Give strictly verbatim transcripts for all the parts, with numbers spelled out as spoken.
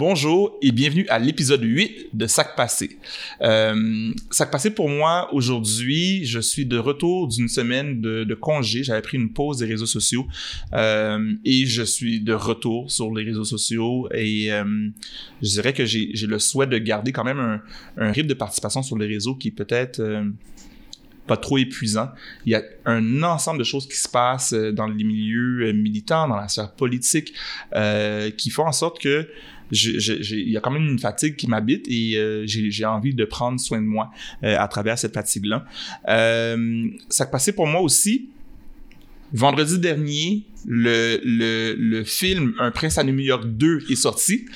Bonjour et bienvenue à l'épisode huit de Sac Passé. Euh, Sac Passé pour moi, aujourd'hui, je suis de retour d'une semaine de, de congé. J'avais pris une pause des réseaux sociaux euh, et je suis de retour sur les réseaux sociaux et euh, je dirais que j'ai, j'ai le souhait de garder quand même un, un rythme de participation sur les réseaux qui est peut-être... Euh, pas trop épuisant. Il y a un ensemble de choses qui se passent dans les milieux militants, dans la sphère politique, euh, qui font en sorte que je, je, j'ai, il y a quand même une fatigue qui m'habite et euh, j'ai, j'ai envie de prendre soin de moi euh, à travers cette fatigue-là. Euh, ça s'est passé pour moi aussi. Vendredi dernier, le, le, le film Un prince à New York deux est sorti.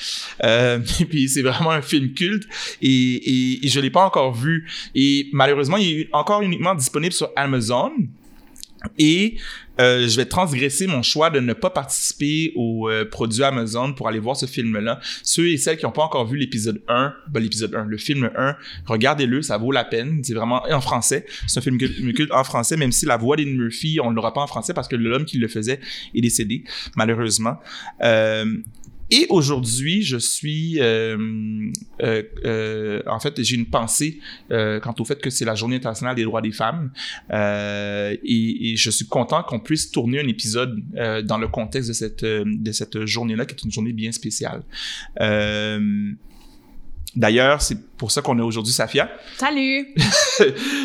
Euh, et puis c'est vraiment un film culte et, et, et je ne l'ai pas encore vu. Et malheureusement, il est encore uniquement disponible sur Amazon. Et euh, je vais transgresser mon choix de ne pas participer aux euh, produits Amazon pour aller voir ce film-là. Ceux et celles qui n'ont pas encore vu l'épisode un, ben l'épisode un, le film un, regardez-le, ça vaut la peine. C'est vraiment en français. C'est un film culte en français, même si la voix d'Eddie Murphy, on ne l'aura pas en français parce que l'homme qui le faisait est décédé, malheureusement. Euh, et aujourd'hui, je suis... Euh, euh, euh, en fait, j'ai une pensée euh, quant au fait que c'est la Journée internationale des droits des femmes. Euh, et, et je suis content qu'on puisse tourner un épisode euh, dans le contexte de cette, de cette journée-là, qui est une journée bien spéciale. Euh, d'ailleurs, c'est pour ça qu'on est aujourd'hui, Safia. Salut!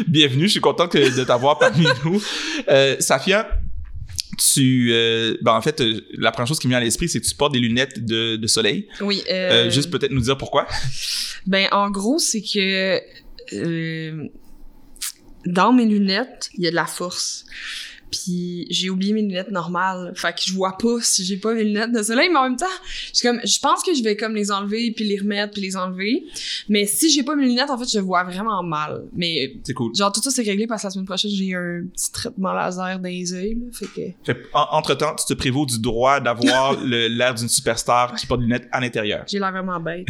Bienvenue, je suis content que, de t'avoir parmi nous. Euh, Safia... Tu, euh, ben en fait, euh, la première chose qui me vient à l'esprit, c'est que tu portes des lunettes de, de soleil. Oui. Euh, euh, juste peut-être nous dire pourquoi. Ben, en gros, c'est que euh, dans mes lunettes, il y a de la force. Puis j'ai oublié mes lunettes normales. Fait que je vois pas si j'ai pas mes lunettes de soleil. Mais en même temps, je, comme, je pense que je vais comme les enlever, puis les remettre, puis les enlever. Mais si j'ai pas mes lunettes, en fait, je vois vraiment mal. Mais c'est cool. Genre, tout ça, c'est réglé parce que la semaine prochaine, j'ai un petit traitement laser dans les yeux. Fait que... Fait, en, entre-temps, tu te prévaux du droit d'avoir le, l'air d'une superstar qui porte des lunettes à l'intérieur. J'ai l'air vraiment bête.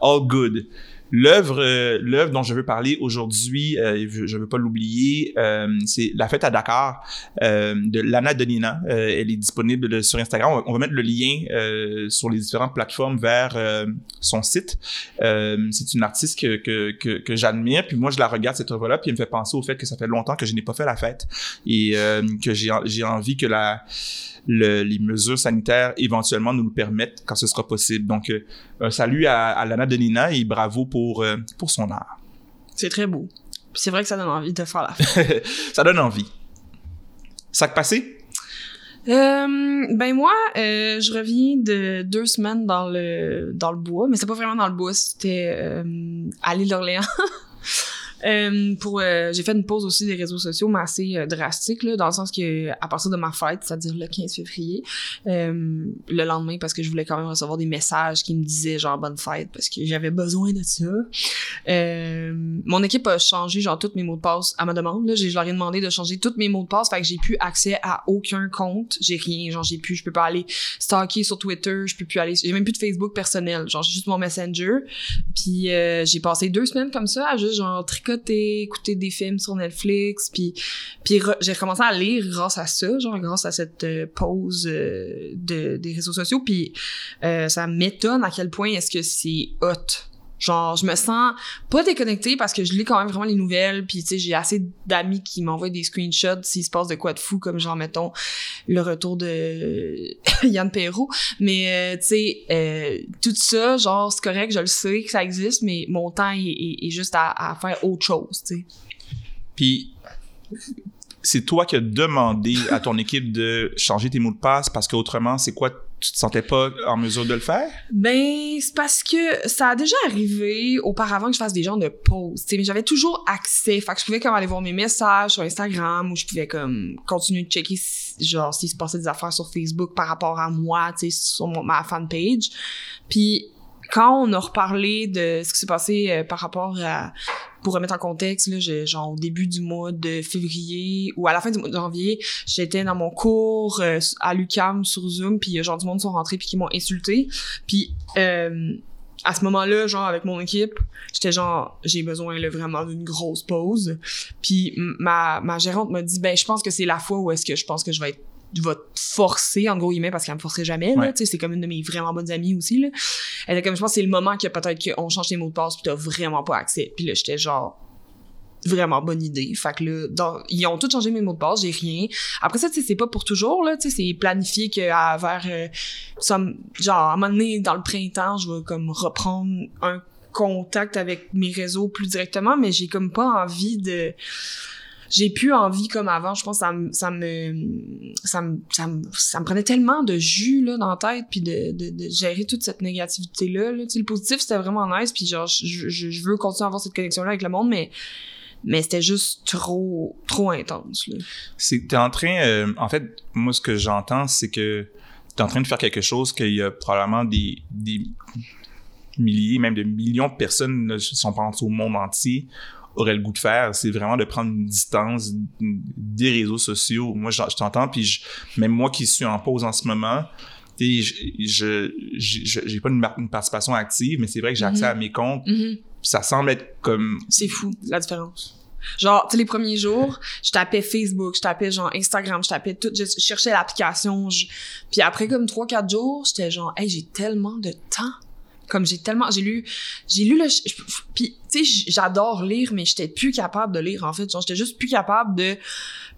All good. L'œuvre, euh, l'œuvre dont je veux parler aujourd'hui, euh, je ne veux pas l'oublier, euh, c'est La fête à Dakar euh, de Lana Denina. Euh, elle est disponible sur Instagram. On va, on va mettre le lien euh, sur les différentes plateformes vers euh, son site. Euh, c'est une artiste que, que, que, que j'admire. Puis moi, je la regarde, cette œuvre-là, puis elle me fait penser au fait que ça fait longtemps que je n'ai pas fait la fête et euh, que j'ai, j'ai envie que la... Le, les mesures sanitaires éventuellement nous le permettent quand ce sera possible. Donc, euh, un salut à, à Lana Denina et bravo pour, euh, pour son art. C'est très beau. Puis c'est vrai que ça donne envie de faire la fête. Ça donne envie. Sac passé? Euh, ben moi, euh, je reviens de deux semaines dans le, dans le bois, mais c'est pas vraiment dans le bois, c'était euh, à l'île d'Orléans. Euh, pour, euh, j'ai fait une pause aussi des réseaux sociaux, mais assez euh, drastique, là, dans le sens que à partir de ma fête, c'est-à-dire le quinze février, euh, le lendemain, parce que je voulais quand même recevoir des messages qui me disaient genre bonne fête, parce que j'avais besoin de ça. Euh, mon équipe a changé genre tous mes mots de passe à ma demande. Là, j'ai, je leur ai demandé de changer tous mes mots de passe, fait que j'ai plus accès à aucun compte, j'ai rien, genre j'ai plus, je peux pas aller stalker sur Twitter, je peux plus aller, j'ai même plus de Facebook personnel, genre j'ai juste mon Messenger. Puis euh, j'ai passé deux semaines comme ça à juste genre tricoter, écouter des films sur Netflix, puis puis re- j'ai recommencé à lire grâce à ça, genre grâce à cette euh, pause euh, de, des réseaux sociaux, puis euh, ça m'étonne à quel point est-ce que c'est hot. Genre, je me sens pas déconnectée parce que je lis quand même vraiment les nouvelles, puis tu sais, j'ai assez d'amis qui m'envoient des screenshots s'il se passe de quoi de fou, comme genre, mettons, le retour de Yann Perrault. Mais euh, tu sais, euh, tout ça, genre, c'est correct, je le sais que ça existe, mais mon temps est, est, est juste à, à faire autre chose, tu sais. Puis... c'est toi qui as demandé à ton équipe de changer tes mots de passe parce qu'autrement, c'est quoi, tu te sentais pas en mesure de le faire? Ben, c'est parce que ça a déjà arrivé auparavant que je fasse des genres de pauses, tu sais, mais j'avais toujours accès, fait que je pouvais comme aller voir mes messages sur Instagram ou je pouvais comme continuer de checker genre s'il se passait des affaires sur Facebook par rapport à moi, tu sais, sur mon, ma fanpage. Puis quand on a reparlé de ce qui s'est passé euh, par rapport à... Pour remettre en contexte, là, j'ai, genre au début du mois de février ou à la fin du mois de janvier, j'étais dans mon cours euh, à l'U Q A M sur Zoom, puis genre du monde sont rentrés puis qui m'ont insulté. Puis euh, à ce moment-là, genre avec mon équipe, j'étais genre j'ai besoin là, vraiment d'une grosse pause. Puis ma ma gérante m'a dit ben je pense que c'est la fois où est-ce que je pense que je vais être va te forcer, en gros, guillemets, parce qu'elle me forcerait jamais, là, ouais. Tu sais, c'est comme une de mes vraiment bonnes amies aussi, là. Elle était comme, je pense que c'est le moment que peut-être qu'on change tes mots de passe pis t'as vraiment pas accès. Puis là, j'étais genre, vraiment bonne idée. Fait que là, dans, ils ont tous changé mes mots de passe, j'ai rien. Après ça, tu sais, c'est pas pour toujours, là, tu sais, c'est planifié que à, vers, euh, ça, genre, à un moment donné, dans le printemps, je vais comme reprendre un contact avec mes réseaux plus directement, mais j'ai comme pas envie de... J'ai plus envie comme avant, je pense que ça me ça me ça me ça me ça me prenait tellement de jus là dans la tête puis de de, de gérer toute cette négativité là, là. Tu sais, le positif c'était vraiment nice puis genre je, je je veux continuer à avoir cette connexion là avec le monde mais mais c'était juste trop trop intense là. C'est t'es en train euh, en fait moi ce que j'entends c'est que t'es en train de faire quelque chose qu'il y a probablement des des milliers même de millions de personnes là, si on pense au monde entier aurait le goût de faire, c'est vraiment de prendre une distance des réseaux sociaux. Moi, je, je t'entends, puis je, même moi qui suis en pause en ce moment, je, je, je j'ai pas une, une participation active, mais c'est vrai que j'ai accès mm-hmm. à mes comptes. Mm-hmm. Ça semble être comme... C'est fou, la différence. Genre, tu sais, les premiers jours, je tapais Facebook, je tapais genre Instagram, je tapais tout, je cherchais l'application. Je... Puis après comme trois quatre jours, j'étais genre, hey, j'ai tellement de temps. Comme j'ai tellement j'ai lu j'ai lu le puis tu sais j'adore lire mais j'étais plus capable de lire en fait genre j'étais juste plus capable de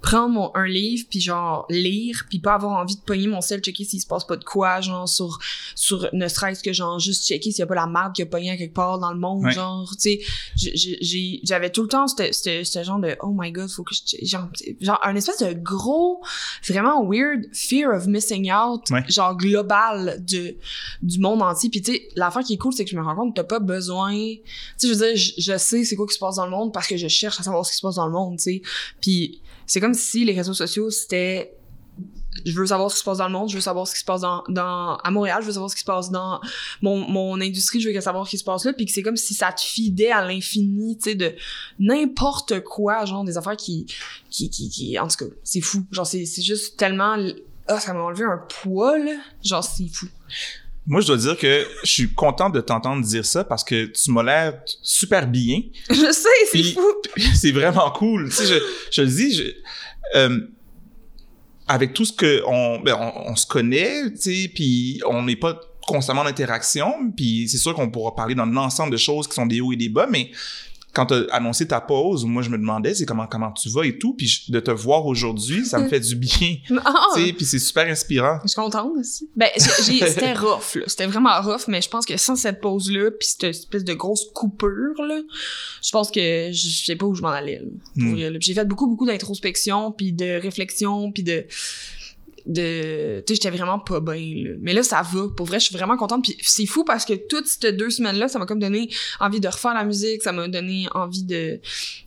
prendre mon, un livre puis genre lire puis pas avoir envie de pogner mon cell checker s'il se passe pas de quoi genre sur sur ne serait-ce que genre juste checker s'il y a pas la marde qui a pogné à quelque part dans le monde ouais. Genre tu sais j'ai j'avais tout le temps c'était c'était c'était genre de oh my god faut que je genre, genre un espèce de gros vraiment weird fear of missing out ouais. Genre global de du monde entier puis tu sais l'affaire qui est cool c'est que je me rends compte que t'as pas besoin tu sais je veux dire je, je sais c'est quoi qui se passe dans le monde parce que je cherche à savoir ce qui se passe dans le monde tu sais puis c'est comme si les réseaux sociaux, c'était je veux savoir ce qui se passe dans le monde, je veux savoir ce qui se passe dans, dans à Montréal, je veux savoir ce qui se passe dans mon, mon industrie, je veux savoir ce qui se passe là, puis que c'est comme si ça te fidait à l'infini, tu sais, de n'importe quoi, genre des affaires qui, qui, qui, qui en tout cas, c'est fou. Genre, c'est, c'est juste tellement... Ah, oh, ça m'a enlevé un poids, là. Genre, c'est fou. Moi, je dois dire que je suis contente de t'entendre dire ça parce que tu m'as l'air super bien. Je sais, c'est puis, fou. C'est vraiment cool. Tu sais, je, je le dis, je, euh, avec tout ce que on, ben, on, on se connaît, tu sais, puis on n'est pas constamment en interaction, puis c'est sûr qu'on pourra parler dans l'ensemble de choses qui sont des hauts et des bas, mais quand t'as annoncé ta pause, moi, je me demandais, c'est comment, comment tu vas et tout, puis je, de te voir aujourd'hui, ça me fait du bien, oh. Tu sais, puis c'est super inspirant. Je suis contente aussi. Ben, j'ai, c'était rough, là. C'était vraiment rough, mais je pense que sans cette pause-là, puis cette espèce de grosse coupure, là, je pense que je sais pas où je m'en allais, là, pour mm. vrai, là. J'ai fait beaucoup, beaucoup d'introspection, puis de réflexion, puis de... de tu sais j'étais vraiment pas bien là mais là ça va pour vrai je suis vraiment contente puis c'est fou parce que toutes ces deux semaines là ça m'a comme donné envie de refaire la musique ça m'a donné envie de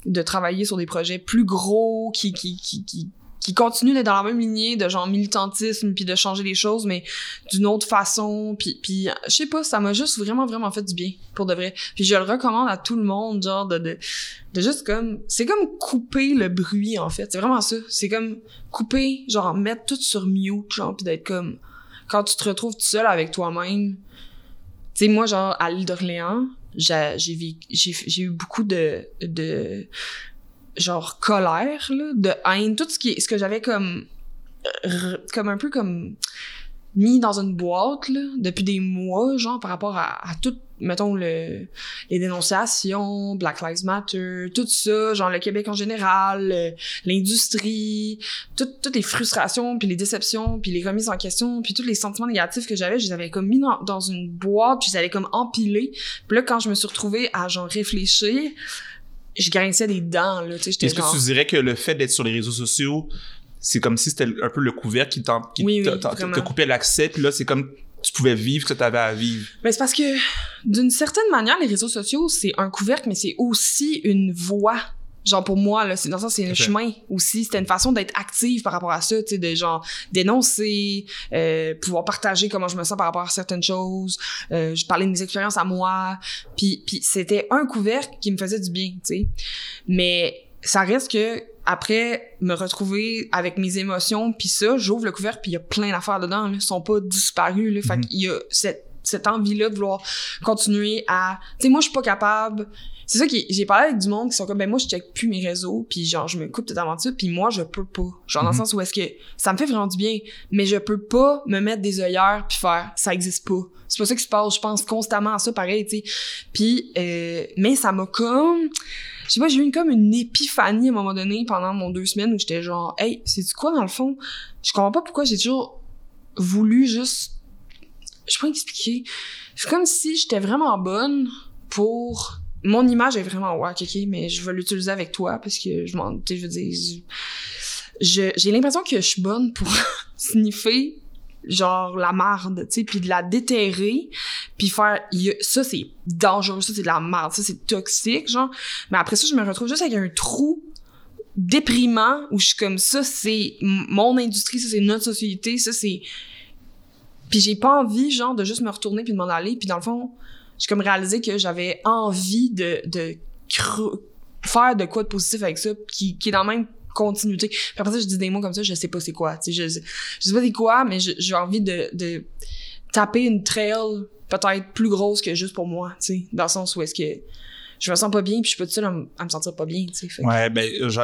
de travailler sur des projets plus gros qui qui qui qui qui continuent d'être dans la même lignée de genre militantisme puis de changer les choses mais d'une autre façon puis puis je sais pas ça m'a juste vraiment vraiment fait du bien pour de vrai puis je le recommande à tout le monde genre de de de juste comme c'est comme couper le bruit en fait c'est vraiment ça c'est comme couper genre mettre tout sur mute genre puis d'être comme quand tu te retrouves tout seul avec toi-même tu sais moi genre à l'île d'Orléans j'ai j'ai j'ai, j'ai eu beaucoup de de genre colère là, de haine, tout ce qui ce que j'avais comme comme un peu comme mis dans une boîte là depuis des mois genre par rapport à, à tout mettons le les dénonciations Black Lives Matter tout ça genre le Québec en général l'industrie tout, toutes les frustrations puis les déceptions puis les remises en question puis tous les sentiments négatifs que j'avais je les avais comme mis dans, dans une boîte puis je les avais comme empilés puis là quand je me suis retrouvée à genre réfléchir je grinçais des dents, là, tu sais, j'étais Est-ce genre... que tu dirais que le fait d'être sur les réseaux sociaux, c'est comme si c'était un peu le couvercle qui, t'en, qui oui, t'a, oui, te coupait l'accès, puis là, c'est comme tu pouvais vivre ce que t'avais à vivre. Mais c'est parce que, d'une certaine manière, les réseaux sociaux, c'est un couvercle, mais c'est aussi une voie. Genre, pour moi, là, c'est, dans ça, c'est un okay. chemin aussi. C'était une façon d'être active par rapport à ça, tu sais, de genre dénoncer, euh, pouvoir partager comment je me sens par rapport à certaines choses. Euh, je parlais de mes expériences à moi. Puis, puis c'était un couvercle qui me faisait du bien, tu sais. Mais ça reste que, après me retrouver avec mes émotions, puis ça, j'ouvre le couvercle, puis il y a plein d'affaires dedans, là. Ils sont pas disparus, là. Mm-hmm. Fait qu'il y a cette cette envie-là de vouloir continuer à... Tu sais, moi, je suis pas capable... C'est ça qui... J'ai parlé avec du monde qui sont comme, ben moi, je check plus mes réseaux, puis genre, je me coupe totalement de ça, puis moi, je peux pas. Genre, mm-hmm. dans le sens où est-ce que... Ça me fait vraiment du bien, mais je peux pas me mettre des œillères puis faire « ça existe pas ». C'est pas ça qui se passe, je pense constamment à ça, pareil, tu sais. Puis, euh, mais ça m'a comme... Je sais pas, j'ai eu une, comme une épiphanie à un moment donné pendant mon deux semaines où j'étais genre « Hey, c'est-tu quoi, dans le fond? Je comprends pas pourquoi j'ai toujours voulu juste... » Je peux pas expliquer. C'est comme si j'étais vraiment bonne pour... Mon image est vraiment wack, ok, mais je vais l'utiliser avec toi parce que je m'en... Tu sais, je veux dire... Je, j'ai l'impression que je suis bonne pour sniffer... genre la marde, tu sais, puis de la déterrer, puis faire y a, ça c'est dangereux, ça c'est de la marde, ça c'est toxique, genre. Mais après ça, je me retrouve juste avec un trou déprimant où je suis comme ça, c'est mon industrie, ça c'est notre société, ça c'est. Puis j'ai pas envie, genre, de juste me retourner puis de m'en aller, puis dans le fond, j'ai comme réalisé que j'avais envie de de cre- faire de quoi de positif avec ça, qui qui est dans le même continuité. Puis après ça, je dis des mots comme ça, je sais pas c'est quoi. Tu sais, je, je sais pas c'est quoi, mais je, j'ai envie de, de taper une trail peut-être plus grosse que juste pour moi, tu sais, dans le sens où est-ce que je me sens pas bien puis je suis pas toute seule à, à me sentir pas bien, tu sais. Fait. Ouais, ben, je,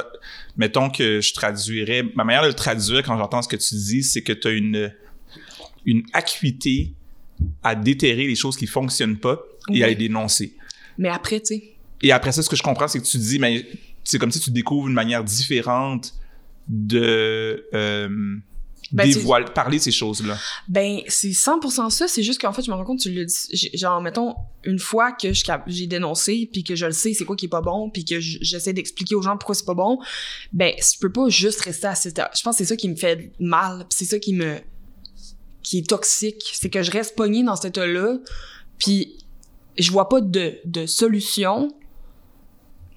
mettons que je traduirais... Ma manière de le traduire quand j'entends ce que tu dis, c'est que t'as une, une acuité à déterrer les choses qui fonctionnent pas et oui. à les dénoncer. Mais après, tu sais... Et après ça, ce que je comprends, c'est que tu dis... Ben, c'est comme si tu découvres une manière différente de euh, ben, dévoiler, c'est... parler de ces choses-là. Ben, c'est cent pour cent ça. C'est juste qu'en fait, je me rends compte, tu le dis, genre, mettons, une fois que je, j'ai dénoncé, puis que je le sais, c'est quoi qui est pas bon, puis que j'essaie d'expliquer aux gens pourquoi c'est pas bon, ben, je peux pas juste rester à cette... Je pense que c'est ça qui me fait mal, puis c'est ça qui me... qui est toxique. C'est que je reste pognée dans cet état-là, puis je vois pas de, de solution...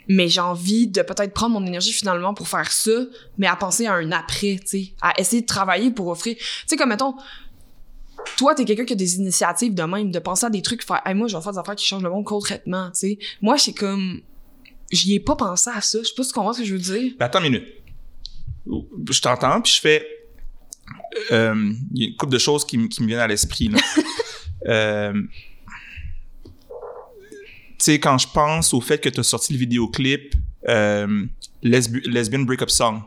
Mais j'ai envie de peut-être prendre mon énergie finalement pour faire ça, mais à penser à un après, tu sais, à essayer de travailler pour offrir. Tu sais, comme mettons, toi, t'es quelqu'un qui a des initiatives de même, de penser à des trucs, faire, hey, moi, je vais faire des affaires qui changent le monde concrètement, tu sais. Moi, c'est comme, j'y ai pas pensé à ça. Je sais pas si tu comprends ce que je veux dire. Ben, attends une minute. Je t'entends, puis je fais. Il euh, y a une couple de choses qui, m- qui me viennent à l'esprit, là. euh... Tu sais, quand je pense au fait que tu as sorti le vidéoclip euh, Lesb- Lesbian Breakup Song,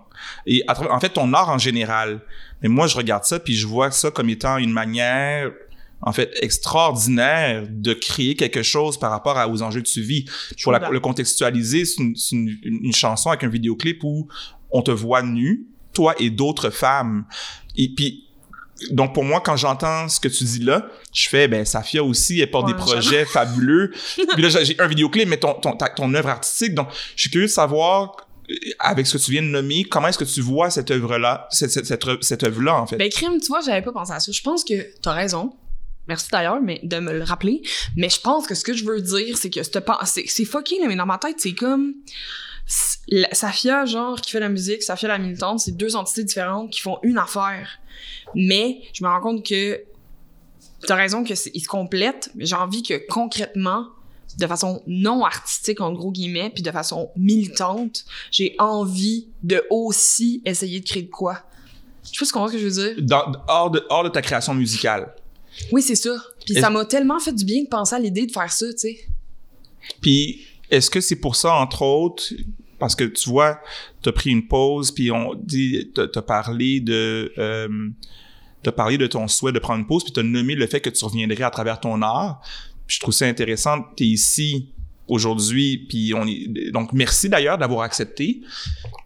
et à tra- en fait, ton art en général, mais moi, je regarde ça, puis je vois ça comme étant une manière, en fait, extraordinaire de créer quelque chose par rapport à, aux enjeux que tu vis. Pour la, le contextualiser, c'est, une, c'est une, une chanson avec un vidéoclip où on te voit nu, toi et d'autres femmes. Et puis... Donc, pour moi, quand j'entends ce que tu dis là, je fais, ben, Safia aussi, elle porte ouais, des projets j'en... fabuleux. Puis là, j'ai un vidéoclip, mais ton, ton, ta, ton œuvre artistique. Donc, je suis curieux de savoir, avec ce que tu viens de nommer, comment est-ce que tu vois cette œuvre-là, cette, cette, cette, cette œuvre-là, en fait? Ben, crime, tu vois, j'avais pas pensé à ça. Je pense que t'as raison. Merci d'ailleurs mais de me le rappeler. Mais je pense que ce que je veux dire, c'est que c'est, c'est, c'est fucking, mais dans ma tête, c'est comme... La, Safia, genre, qui fait la musique, Safia la militante, c'est deux entités différentes qui font une affaire. Mais je me rends compte que t'as raison qu'ils se complètent, mais j'ai envie que concrètement, de façon non artistique, en gros guillemets, puis de façon militante, j'ai envie de aussi essayer de créer de quoi. Je sais pas si tu comprends ce que je veux dire. Dans, hors, de, hors de ta création musicale. Oui, c'est ça. Puis est-ce... ça m'a tellement fait du bien de penser à l'idée de faire ça, tu sais. Puis... Est-ce que c'est pour ça, entre autres, parce que tu vois, t'as pris une pause, puis on dit, t'as, t'as parlé de, euh, t'as parlé de ton souhait de prendre une pause, puis t'as nommé le fait que tu reviendrais à travers ton art. Puis je trouve ça intéressant. T'es ici aujourd'hui, puis on est. Donc merci d'ailleurs d'avoir accepté.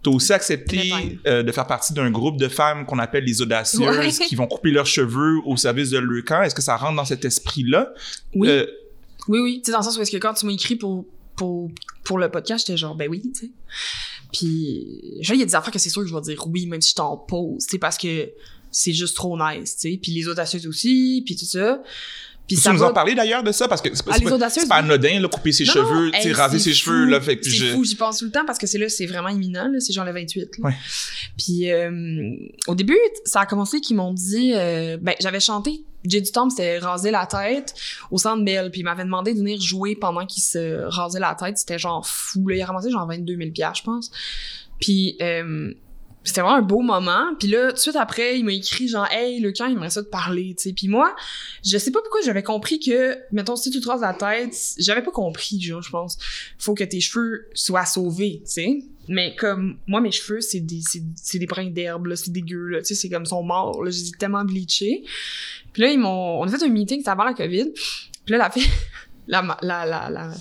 T'as aussi accepté euh, de faire partie d'un groupe de femmes qu'on appelle les audacieuses, ouais. qui vont couper leurs cheveux au service de Leucan. Est-ce que ça rentre dans cet esprit-là? Oui. Euh, oui, oui. Tu sais, dans le sens où est-ce que quand tu m'as écrit pour Pour, pour le podcast, j'étais genre, ben oui, tu sais. Puis, genre, il y a des affaires que c'est sûr que je vais dire oui, même si je t'en pose, tu sais, parce que c'est juste trop nice, tu sais. Puis les audacieuses aussi, puis tout ça. Puis ça nous va... en parler d'ailleurs de ça, parce que c'est pas, ah, c'est pas, c'est pas anodin, là, couper ses non, cheveux, tu sais, raser ses fou. cheveux, là. Fait que c'est je... fou, j'y pense tout le temps, parce que c'est là, c'est vraiment imminent, là, c'est genre le vingt-huit, là. Ouais. Puis, euh, au début, ça a commencé qu'ils m'ont dit, euh, ben, j'avais chanté. J'ai du temps, c'était raser la tête au Centre Bell, puis il m'avait demandé de venir jouer pendant qu'il se rasait la tête. C'était genre fou, là, il a ramassé genre vingt-deux mille dollars, je pense. Puis euh, c'était vraiment un beau moment. Puis là, tout de suite après, il m'a écrit genre « Hey, Leucan, il aimerait ça te parler, tu sais. » Puis moi, je sais pas pourquoi j'avais compris que, mettons, si tu te rases la tête, j'avais pas compris, genre, je pense. Faut que tes cheveux soient sauvés, tu sais. Mais comme, moi, mes cheveux, c'est des, c'est, c'est des brins d'herbe, là, c'est dégueu, là, tu sais, c'est comme, ils sont morts, là, je les ai tellement bleachés. Puis là, ils m'ont, on a fait un meeting, c'était avant la COVID. Puis là, la fille, la, la, la, la,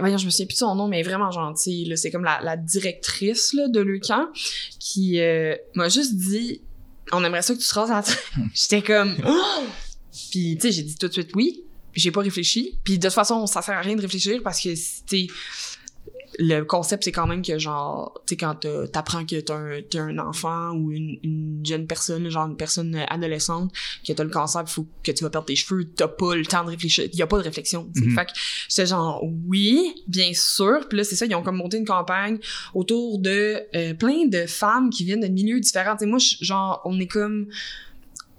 voyons, je me souviens plus de son nom, mais elle est vraiment gentille, là. C'est comme la, la directrice, là, de Leucan, qui euh, m'a juste dit, on aimerait ça que tu te rases la tête. J'étais comme, oh! Puis, tu sais, j'ai dit tout de suite oui, puis j'ai pas réfléchi. Puis de toute façon, ça sert à rien de réfléchir parce que, tu sais, le concept, c'est quand même que, genre, tu sais, quand t'as, t'apprends que t'as un, t'as un enfant ou une, une jeune personne, genre une personne adolescente, que t'as le cancer, il faut que tu vas perdre tes cheveux, t'as pas le temps de réfléchir, il y a pas de réflexion. Mm-hmm. Fait que j'étais genre, oui, bien sûr. Puis là, c'est ça, ils ont comme monté une campagne autour de euh, plein de femmes qui viennent de milieux différents. Tu sais, moi, genre, on est comme...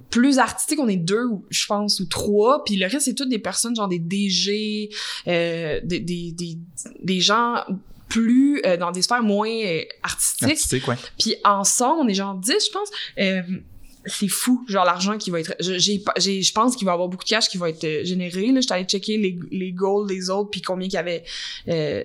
plus artistique, on est deux, je pense, ou trois, puis le reste, c'est toutes des personnes, genre des D G, euh, des, des, des, des gens plus, euh, dans des sphères moins euh, artistiques. Artistique, ouais. Puis en son, on est genre dix, je pense. Euh, c'est fou, genre l'argent qui va être... Je, j'ai, j'ai, je pense qu'il va y avoir beaucoup de cash qui va être généré, là. J'étais allée checker les, les goals des autres, puis combien qu'il y avait... Euh,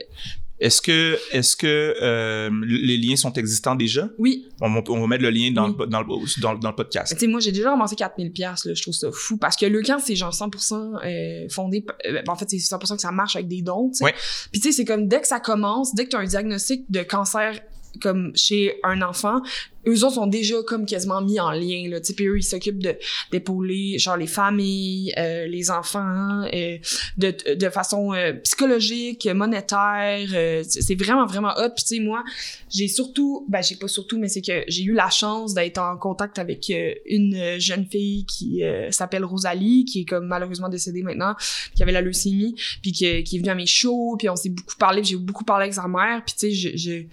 Est-ce que, est-ce que euh, les liens sont existants déjà? Oui. On, on va mettre le lien dans, oui. le, dans, le, dans, dans le podcast. Tu sais, moi, j'ai déjà ramassé quatre mille dollars, là, je trouve ça fou. Parce que Leucan, c'est genre cent pour cent euh, fondé... Euh, en fait, c'est cent pour cent que ça marche avec des dons, tu sais. Oui. Puis tu sais, c'est comme dès que ça commence, dès que tu as un diagnostic de cancer comme chez un enfant, eux autres sont déjà comme quasiment mis en lien, là, tu sais, puis eux, ils s'occupent de, d'épauler, genre, les familles, euh, les enfants, euh, de, de façon euh, psychologique, monétaire, euh, c'est vraiment, vraiment hot, puis tu sais, moi, j'ai surtout, ben, j'ai pas surtout, mais c'est que j'ai eu la chance d'être en contact avec euh, une jeune fille qui euh, s'appelle Rosalie, qui est comme malheureusement décédée maintenant, qui avait la leucémie, puis qui, qui est venue à mes shows, puis on s'est beaucoup parlé, puis j'ai beaucoup parlé avec sa mère, puis tu sais, je... je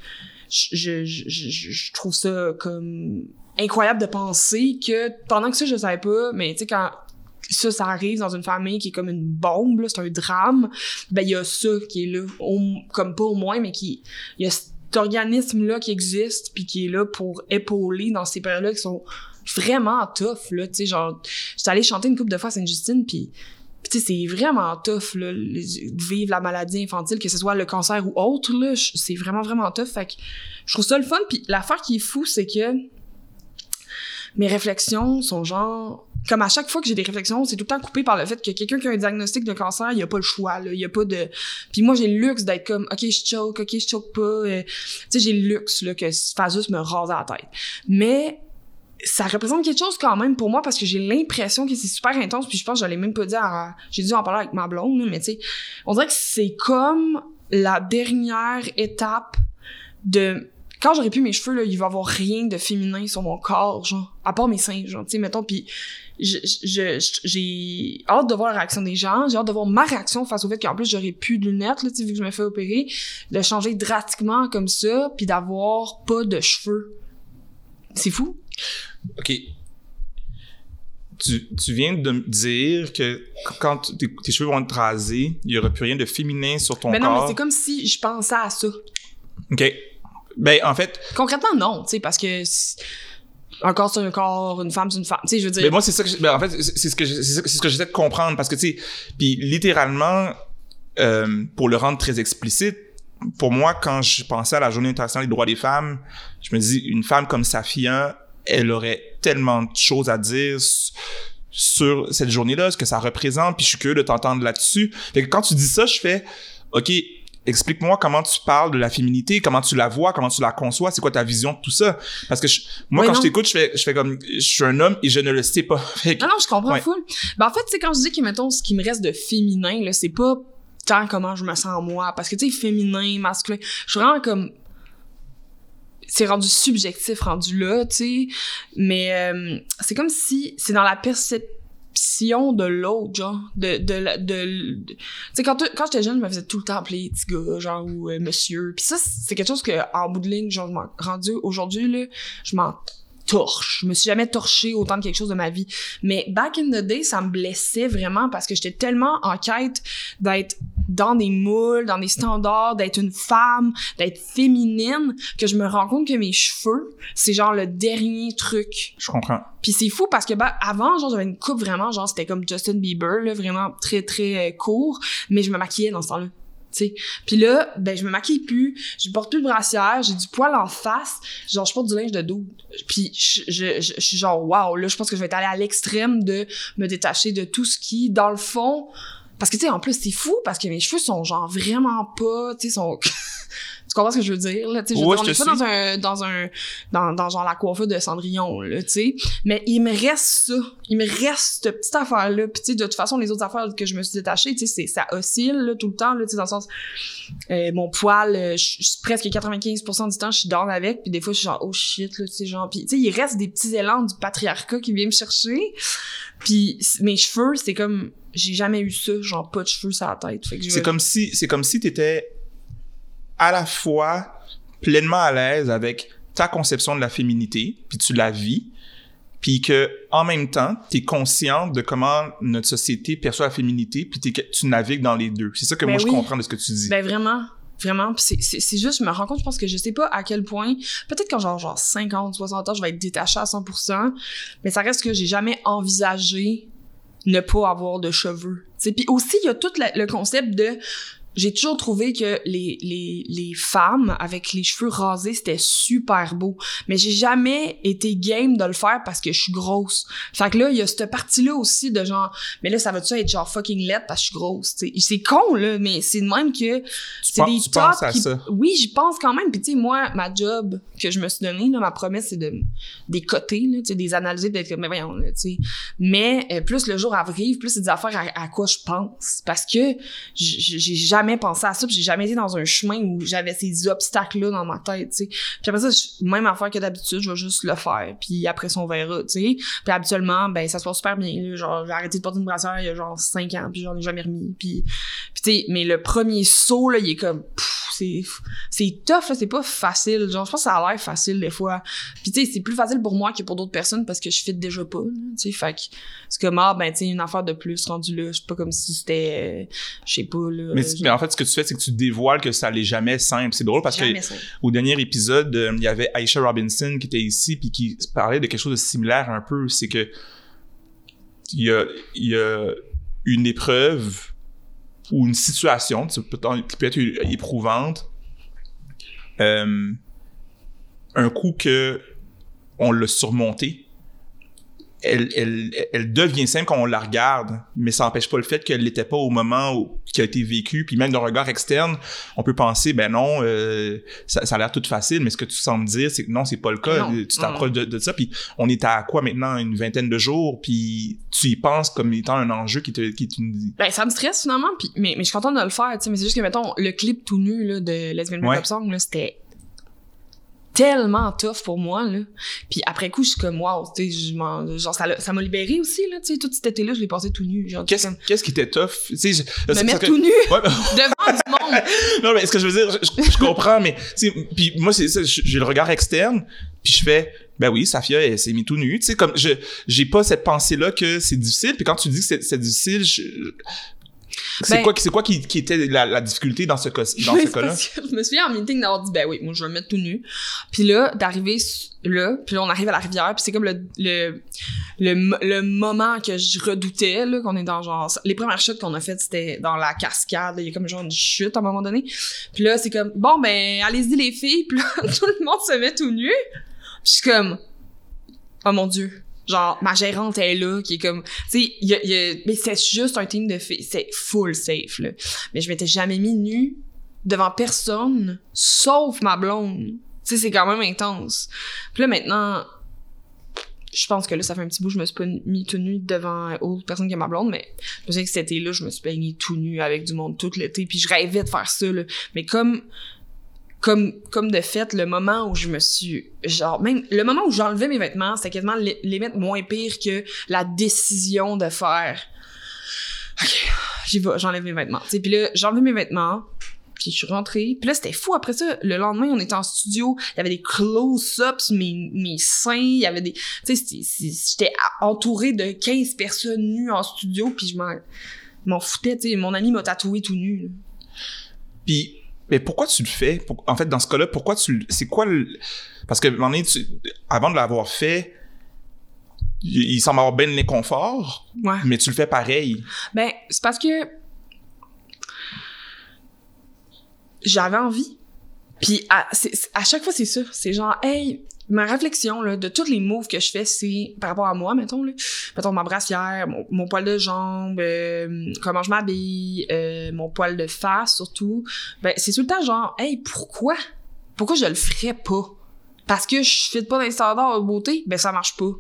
Je, je, je, je trouve ça comme incroyable de penser que pendant que ça, je le savais pas, mais tu sais, quand ça, ça arrive dans une famille qui est comme une bombe, là, c'est un drame, ben il y a ça qui est là, au, comme pas au moins, mais qui il y a cet organisme-là qui existe puis qui est là pour épauler dans ces périodes-là qui sont vraiment tough, là, tu sais, genre, j'étais allée chanter une couple de fois à Sainte-Justine, puis tu sais, c'est vraiment tough, là, vivre la maladie infantile, que ce soit le cancer ou autre, là, c'est vraiment, vraiment tough. Fait que je trouve ça le fun. Puis l'affaire qui est fou, c'est que mes réflexions sont genre... Comme à chaque fois que j'ai des réflexions, c'est tout le temps coupé par le fait que quelqu'un qui a un diagnostic de cancer, il y a pas le choix, là, il y a pas de... Puis moi, j'ai le luxe d'être comme « OK, je choke, OK, je choke pas. Euh... » Tu sais, j'ai le luxe, là, que ça fasse juste me raser la tête. Mais... ça représente quelque chose quand même pour moi parce que j'ai l'impression que c'est super intense, puis je pense que je l'ai même pas dit à... J'ai dû en parler avec ma blonde, mais tu sais, on dirait que c'est comme la dernière étape de... Quand j'aurai plus mes cheveux, là, il va y avoir rien de féminin sur mon corps, genre, à part mes seins, genre, tu sais, mettons, puis je, je, je, j'ai hâte de voir la réaction des gens, j'ai hâte de voir ma réaction face au fait qu'en plus, j'aurais plus de lunettes, là, tu sais, vu que je me fais opérer, de changer drastiquement comme ça, puis d'avoir pas de cheveux. C'est fou. OK. Tu, tu viens de me dire que quand tes, tes cheveux vont être rasés, il n'y aura plus rien de féminin sur ton corps. Mais non, corps. Mais c'est comme si je pensais à ça. OK. Ben, en fait... Concrètement, non, tu sais, parce que... Un corps, c'est un corps, une femme, c'est une femme. Tu sais, je veux dire... Mais moi, c'est ça que... Je, ben, en fait, c'est ce que, je, c'est ce que j'essaie de comprendre, parce que, tu sais... Puis, littéralement, euh, pour le rendre très explicite, pour moi, quand je pensais à la Journée internationale des droits des femmes, je me dis, une femme comme Safia... elle aurait tellement de choses à dire sur cette journée-là, ce que ça représente, puis je suis curieux de t'entendre là-dessus. Fait que quand tu dis ça, je fais « OK, explique-moi comment tu parles de la féminité, comment tu la vois, comment tu la conçois, c'est quoi ta vision de tout ça? » Parce que je, moi, oui, quand non. je t'écoute, je fais, je fais comme « Je suis un homme et je ne le sais pas. » Non, non, je comprends, ouais. Full. Ben, en fait, c'est quand je dis que, mettons, ce qui me reste de féminin, là, c'est pas tant comment je me sens moi, parce que, tu sais, féminin, masculin, je suis vraiment comme... c'est rendu subjectif, rendu là, tu sais, mais euh, c'est comme si c'est dans la perception de l'autre, genre, de, de, de, de, de tu sais, quand, quand j'étais jeune, je me faisais tout le temps appeler petit gars, genre, ou euh, monsieur, pis ça, c'est quelque chose que, en bout de ligne, genre, je m'en rendu, aujourd'hui, là, je m'en torche, je me suis jamais torchée autant de quelque chose de ma vie, mais back in the day, ça me blessait vraiment, parce que j'étais tellement en quête d'être dans des moules, dans des standards, d'être une femme, d'être féminine, que je me rends compte que mes cheveux, c'est genre le dernier truc. Je comprends. Puis c'est fou parce que, bah, avant, genre, j'avais une coupe vraiment, genre, c'était comme Justin Bieber, là, vraiment très, très euh, court, mais je me maquillais dans ce temps-là. T'sais. Puis là, ben, je me maquille plus, je porte plus de brassière, j'ai du poil en face, genre je porte du linge de dos. Puis je, je, je, je suis genre, waouh, là je pense que je vais être allée à l'extrême de me détacher de tout ce qui, dans le fond, parce que tu sais, en plus c'est fou parce que mes cheveux sont genre vraiment pas, tu sais, sont... Tu comprends ce que je veux dire, là, tu sais, ouais, on n'est pas dans un, dans un, dans, dans genre la coiffure de Cendrillon, là, tu sais. Mais il me reste ça. Il me reste cette petite affaire-là. Puis, tu sais, de toute façon, les autres affaires que je me suis détachée, tu sais, c'est, ça oscille, là, tout le temps, là, tu sais, dans le sens, euh, mon poil, euh, je suis presque quatre-vingt-quinze pour cent du temps, je suis dehors avec. Puis, des fois, je suis genre, oh shit, là, tu sais, genre. Puis, tu sais, il reste des petits élans du patriarcat qui viennent me chercher. Puis, mes cheveux, c'est comme, j'ai jamais eu ça, genre, pas de cheveux sur la tête. Fait que c'est comme si, c'est comme si t'étais à la fois pleinement à l'aise avec ta conception de la féminité, puis tu la vis, puis que en même temps, tu es consciente de comment notre société perçoit la féminité, puis tu navigues dans les deux. C'est ça que ben moi, oui. je comprends de ce que tu dis. Ben vraiment, vraiment. Puis c'est, c'est, c'est juste, je me rends compte, je pense que je sais pas à quel point, peut-être quand genre, genre cinquante, soixante ans, je vais être détachée à cent pour cent, mais ça reste que j'ai jamais envisagé ne pas avoir de cheveux. Puis aussi, il y a tout la, le concept de... J'ai toujours trouvé que les, les, les femmes avec les cheveux rasés, c'était super beau. Mais j'ai jamais été game de le faire parce que je suis grosse. Fait que là, il y a cette partie-là aussi de genre, mais là, ça va-tu être genre fucking laid parce que je suis grosse, tu sais. C'est con, là, mais c'est de même que tu c'est penses, des tu tops penses à qui... ça. Oui, j'y pense quand même. Puis tu sais, moi, ma job que je me suis donnée, là, ma promesse, c'est de des coter, là, tu sais, des analyser, d'être comme, mais voyons, là, tu sais. Mais euh, plus le jour arrive, plus c'est des affaires à, à quoi je pense. Parce que j'ai jamais J'ai jamais pensé à ça, puis j'ai jamais été dans un chemin où j'avais ces obstacles-là dans ma tête, tu sais. Puis après ça, même affaire que d'habitude, je vais juste le faire, puis après ça, on verra, tu sais. Puis habituellement, ben ça se passe super bien, genre j'ai arrêté de porter une brassière il y a genre cinq ans, puis j'en ai jamais remis, puis, puis tu sais, mais le premier saut, là, il est comme, pff, c'est, c'est tough, là, c'est pas facile, genre je pense que ça a l'air facile des fois. Puis tu sais, c'est plus facile pour moi que pour d'autres personnes parce que je fit déjà pas, tu sais, fait que c'est comme, ah, ben tu sais, une affaire de plus rendue là, c'est pas comme si c'était, euh, je sais pas, là... Mais mais en fait, ce que tu fais, c'est que tu dévoiles que ça n'est jamais simple. C'est drôle parce qu'au dernier épisode, euh, il y avait Aisha Robinson qui était ici puis qui parlait de quelque chose de similaire un peu. C'est que il y a, y a une épreuve ou une situation qui peut, qui peut être éprouvante. Euh, un coup qu'on l'a surmonté, Elle, elle, elle devient simple quand on la regarde, mais ça n'empêche pas le fait qu'elle ne l'était pas au moment où, qui a été vécu. Puis même d'un regard externe, on peut penser, ben non, euh, ça, ça a l'air tout facile, mais ce que tu sembles dire, c'est que non, c'est pas le cas. Non. Tu t'approches de, de ça, puis on est à quoi maintenant, une vingtaine de jours, puis tu y penses comme étant un enjeu qui te... Qui te... Ben, ça me stresse finalement, puis, mais, mais je suis contente de le faire, tu sais, mais c'est juste que, mettons, le clip tout nu là, de Lesbian Breakup Song, là, c'était... tellement tough pour moi, là. Puis après coup, je suis comme, wow, tu sais, genre, ça, ça m'a libérée aussi, là, tu sais, tout cet été-là, je l'ai passé tout nu. Genre, qu'est-ce, comme... qu'est-ce qui était tough? Tu sais, je... Me c'est, mettre que... tout nu ouais, mais... devant du monde. Non, mais ce que je veux dire, je, je comprends, mais, tu sais, puis moi, c'est ça, j'ai le regard externe, puis je fais, ben oui, Safia, elle s'est mise tout nu. Tu sais, comme, je, j'ai pas cette pensée-là que c'est difficile, puis quand tu dis que c'est, c'est difficile, je... C'est, ben, quoi, c'est quoi qui, qui était la, la difficulté dans ce, cas, dans ce cas-là? Je me souviens en meeting d'avoir dit, ben oui, moi je vais me mettre tout nu. Puis là, d'arriver là, puis là on arrive à la rivière, puis c'est comme le, le, le, le moment que je redoutais, là, qu'on est dans genre... Les premières chutes qu'on a faites, c'était dans la cascade, il y a comme genre une chute à un moment donné. Puis là, c'est comme, bon, ben allez-y les filles, puis là, tout le monde se met tout nu. Puis je suis comme, oh mon Dieu. Genre, ma gérante est là, qui est comme... Tu sais, il y a, y a... Mais c'est juste un team de filles. C'est full safe, là. Mais je m'étais jamais mis nue devant personne, sauf ma blonde. Tu sais, c'est quand même intense. Puis là, maintenant... Je pense que là, ça fait un petit bout, je me suis pas mis tout nu devant autre personne que ma blonde, mais je me souviens que cet été-là, je me suis baignée tout nu avec du monde tout l'été, puis je rêvais de faire ça, là. Mais comme... Comme, comme de fait, le moment où je me suis... genre même le moment où j'enlevais mes vêtements, c'était quasiment les, les mettre moins pire que la décision de faire « OK, j'y vais, j'enlève mes vêtements. » Puis là, j'enlevais mes vêtements, puis je suis rentrée. Puis là, c'était fou. Après ça, le lendemain, on était en studio. Il y avait des close-ups, mes, mes seins. Il y avait des... Tu sais, j'étais entourée de quinze personnes nues en studio, puis je m'en... m'en foutais, tu sais, mon ami m'a tatoué tout nu. Puis, mais pourquoi tu le fais? Pour, en fait, dans ce cas-là, pourquoi tu le... C'est quoi le... Parce que, tu, avant de l'avoir fait, il, il semble avoir bien de l'inconfort, ouais. Mais tu le fais pareil. Ben, c'est parce que j'avais envie. Puis, à, c'est, à chaque fois, c'est ça. C'est genre, hey... Ma réflexion là, de tous les moves que je fais, c'est par rapport à moi, mettons, là, mettons ma brassière, mon, mon poil de jambe, euh, comment je m'habille, euh, mon poil de face surtout. Ben, c'est tout le temps genre, hey, pourquoi? Pourquoi je le ferais pas? Parce que je fit pas dans les standards de beauté? Ben, ça marche pas.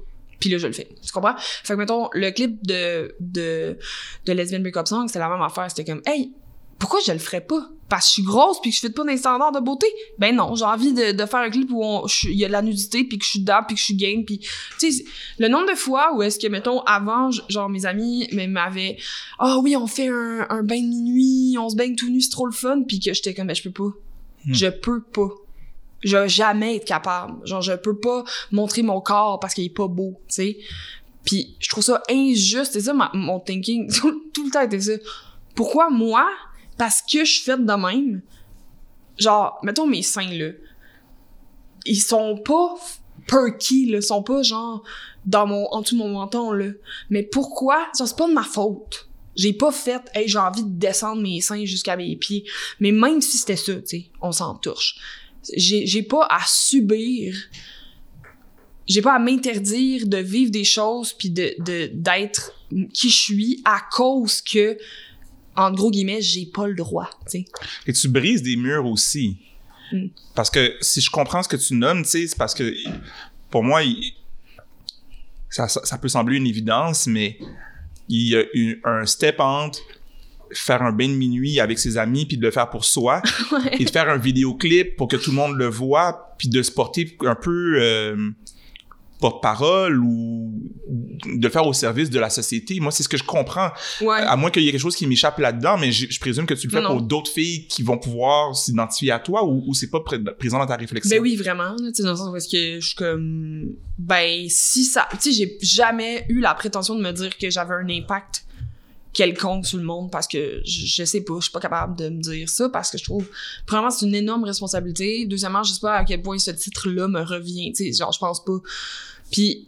Puis là, je le fais. Tu comprends? Fait que, mettons, le clip de, de, de Lesbian Breakup Song, c'est la même affaire. C'était comme, hey, pourquoi je le ferais pas? Parce que je suis grosse pis que je fais pas des standards de beauté? Ben non, j'ai envie de, de faire un clip où on, je, il y a de la nudité pis que je suis dedans pis que je suis game pis, tu sais, le nombre de fois où est-ce que, mettons, avant, genre, mes amis m'avaient, ah oh oui, on fait un, un bain de minuit, on se baigne tout nu, c'est trop le fun pis que j'étais comme, ben je peux pas. Hmm. Je peux pas. Je vais jamais être capable. Genre, je peux pas montrer mon corps parce qu'il est pas beau, tu sais. Pis je trouve ça injuste. C'est ça, ma, mon thinking. Tout, tout le temps était ça. Pourquoi moi? Parce que je fais de même. Genre, mettons mes seins, là. Ils sont pas perky, là. Ils sont pas, genre, dans mon, en dessous de mon menton, là. Mais pourquoi? Ça, c'est pas de ma faute. J'ai pas fait, hey, j'ai envie de descendre mes seins jusqu'à mes pieds. Mais même si c'était ça, tu sais, on s'en touche. J'ai, j'ai pas à subir. J'ai pas à m'interdire de vivre des choses pis de, de, d'être qui je suis à cause que. En gros guillemets, j'ai pas le droit, tu sais. Et tu brises des murs aussi. Mm. Parce que si je comprends ce que tu nommes, tu sais, c'est parce que pour moi, il, ça, ça, ça peut sembler une évidence, mais il y a une, un step entre faire un bain de minuit avec ses amis puis de le faire pour soi ouais. Et de faire un vidéoclip pour que tout le monde le voit puis de se porter un peu euh, porte-parole ou de le faire au service de la société. Moi, c'est ce que je comprends. Ouais. À moins qu'il y ait quelque chose qui m'échappe là-dedans, mais je, je présume que tu le fais non, pour non. d'autres filles qui vont pouvoir s'identifier à toi ou, ou c'est pas présent dans ta réflexion? Ben oui, vraiment. Tu sais, dans le sens où est-ce que je suis comme... Ben, si ça... Tu sais, j'ai jamais eu la prétention de me dire que j'avais un impact quelconque sur le monde parce que je, je sais pas, je suis pas capable de me dire ça parce que je trouve, premièrement, c'est une énorme responsabilité. Deuxièmement, je sais pas à quel point ce titre-là me revient. Tu sais, genre, je pense pas... Puis,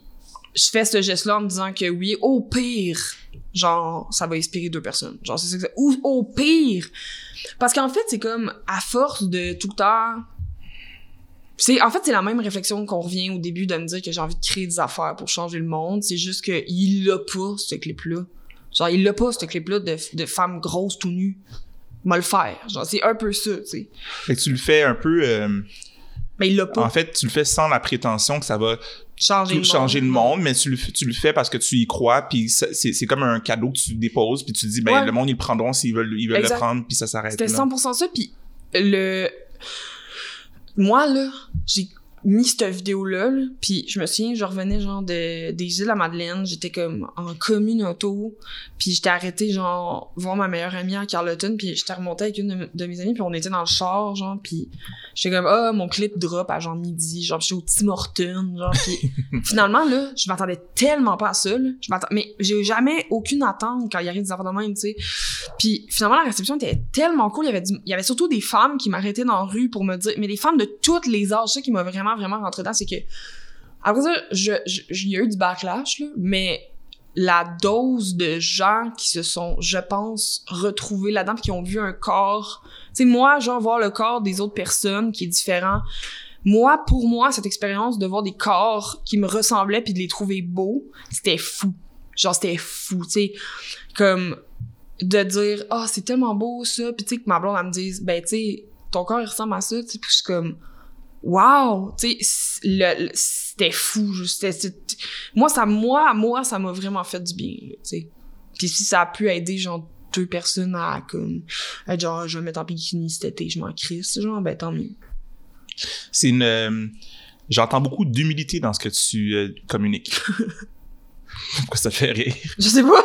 je fais ce geste-là en me disant que oui, au pire, genre, ça va inspirer deux personnes. Genre, c'est ça que c'est. Ou au pire. Parce qu'en fait, c'est comme, à force de tout le temps... C'est, en fait, c'est la même réflexion qu'on revient au début de me dire que j'ai envie de créer des affaires pour changer le monde. C'est juste qu'il l'a pas, ce clip-là. Genre, il l'a pas, ce clip-là de, de femme grosse, tout nue. M'a le faire. Genre, c'est un peu ça, tu sais. Fait que tu le fais un peu... Euh... Mais il l'a pas. En fait, tu le fais sans la prétention que ça va... changer le monde. Changer le monde, mais tu le, tu le fais parce que tu y crois, puis c'est, c'est comme un cadeau que tu déposes, puis tu dis, ben, ouais. Le monde, ils le prendront s'ils veulent, ils veulent le prendre, puis ça s'arrête. C'était cent pour cent là. Ça, puis le... Moi, là, j'ai mis cette vidéo-là, là, puis je me souviens, je revenais, genre, de, des Îles-de-la-Madeleine, j'étais comme en commune auto, puis j'étais arrêtée, genre, voir ma meilleure amie à Carleton, puis j'étais remontée avec une de, de mes amies, puis on était dans le char, genre, puis... J'étais comme, ah, oh, mon clip drop à genre midi, genre, j'étais au Tim Hortons, genre, pis finalement, là, je m'attendais tellement pas à ça, là, je m'attendais, mais j'ai jamais aucune attente quand il arrive des affaires de même, tu sais. Puis finalement, la réception était tellement cool, il y avait du, il y avait surtout des femmes qui m'arrêtaient dans la rue pour me dire, mais des femmes de tous les âges, ça qui m'a vraiment, vraiment rentré dedans, c'est que, après ça, je, je, il y a eu du backlash, là, mais la dose de gens qui se sont, je pense, retrouvés là-dedans, pis qui ont vu un corps... Tu sais, moi, genre, voir le corps des autres personnes qui est différent. Moi, pour moi, cette expérience de voir des corps qui me ressemblaient puis de les trouver beaux, c'était fou. Genre, c'était fou, tu sais. Comme, de dire, ah, oh, c'est tellement beau, ça. Puis, tu sais, que ma blonde, elle me dise, ben, tu sais, ton corps, il ressemble à ça. Tu sais, puis je suis comme, wow! Tu sais, le, le, c'était fou. C'était, c'était, moi, ça, moi, moi, ça m'a vraiment fait du bien, tu sais. Puis si ça a pu aider, genre, deux personnes à comme être genre je vais me mettre en bikini cet été, je m'en crisse, genre ben tant mieux. C'est une euh, j'entends beaucoup d'humilité dans ce que tu euh, communiques. Pourquoi ça te fait rire? Je sais pas.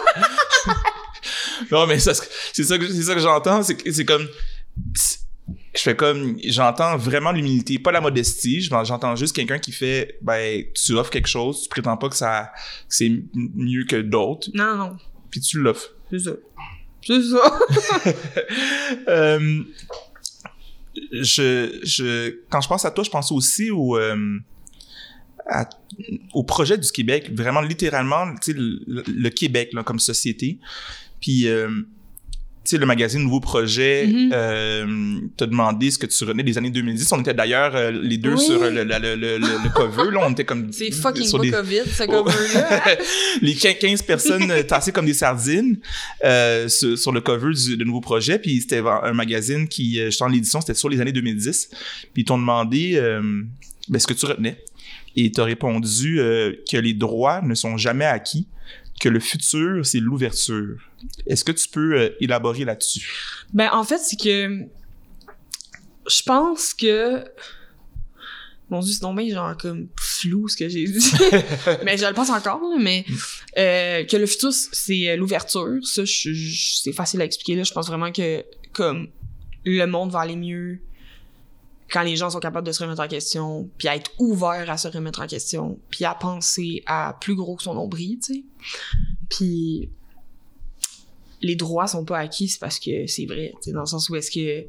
Non mais ça, c'est ça que c'est ça que j'entends, c'est c'est comme c'est, je fais comme j'entends vraiment l'humilité, pas la modestie, j'entends juste quelqu'un qui fait ben tu offres quelque chose, tu prétends pas que ça que c'est mieux que d'autres. Non non. Puis tu l'offres. C'est ça. C'est ça. euh, je, je, quand je pense à toi, je pense aussi au, euh, à, au projet du Québec, vraiment littéralement, tu sais, le, le Québec là, comme société. Puis, euh, tu sais, le magazine Nouveau Projet mm-hmm. euh, t'a demandé ce que tu retenais des années deux mille dix. On était d'ailleurs euh, les deux oui. sur le, le, le, le, le cover. Là, on était comme... C'est fucking sur pas des... COVID, ce cover-là. Les quinze personnes tassées comme des sardines euh, sur, sur le cover du de Nouveau Projet. Puis c'était un magazine qui, je t'en l'édition, c'était sur les années deux mille dix. Puis ils t'ont demandé euh, ben, ce que tu retenais. Et t'as répondu euh, que les droits ne sont jamais acquis, que le futur, c'est l'ouverture. Est-ce que tu peux euh, élaborer là-dessus? Ben, en fait, c'est que je pense que... Mon Dieu, c'est non mais genre comme flou ce que j'ai dit. Mais je le pense encore, mais euh, que le futur, c'est l'ouverture. Ça, je, je, c'est facile à expliquer. Là. Je pense vraiment que comme le monde va aller mieux quand les gens sont capables de se remettre en question, puis à être ouverts à se remettre en question, puis à penser à plus gros que son nombril, tu sais. Puis les droits sont pas acquis, c'est parce que c'est vrai, tu sais, dans le sens où est-ce que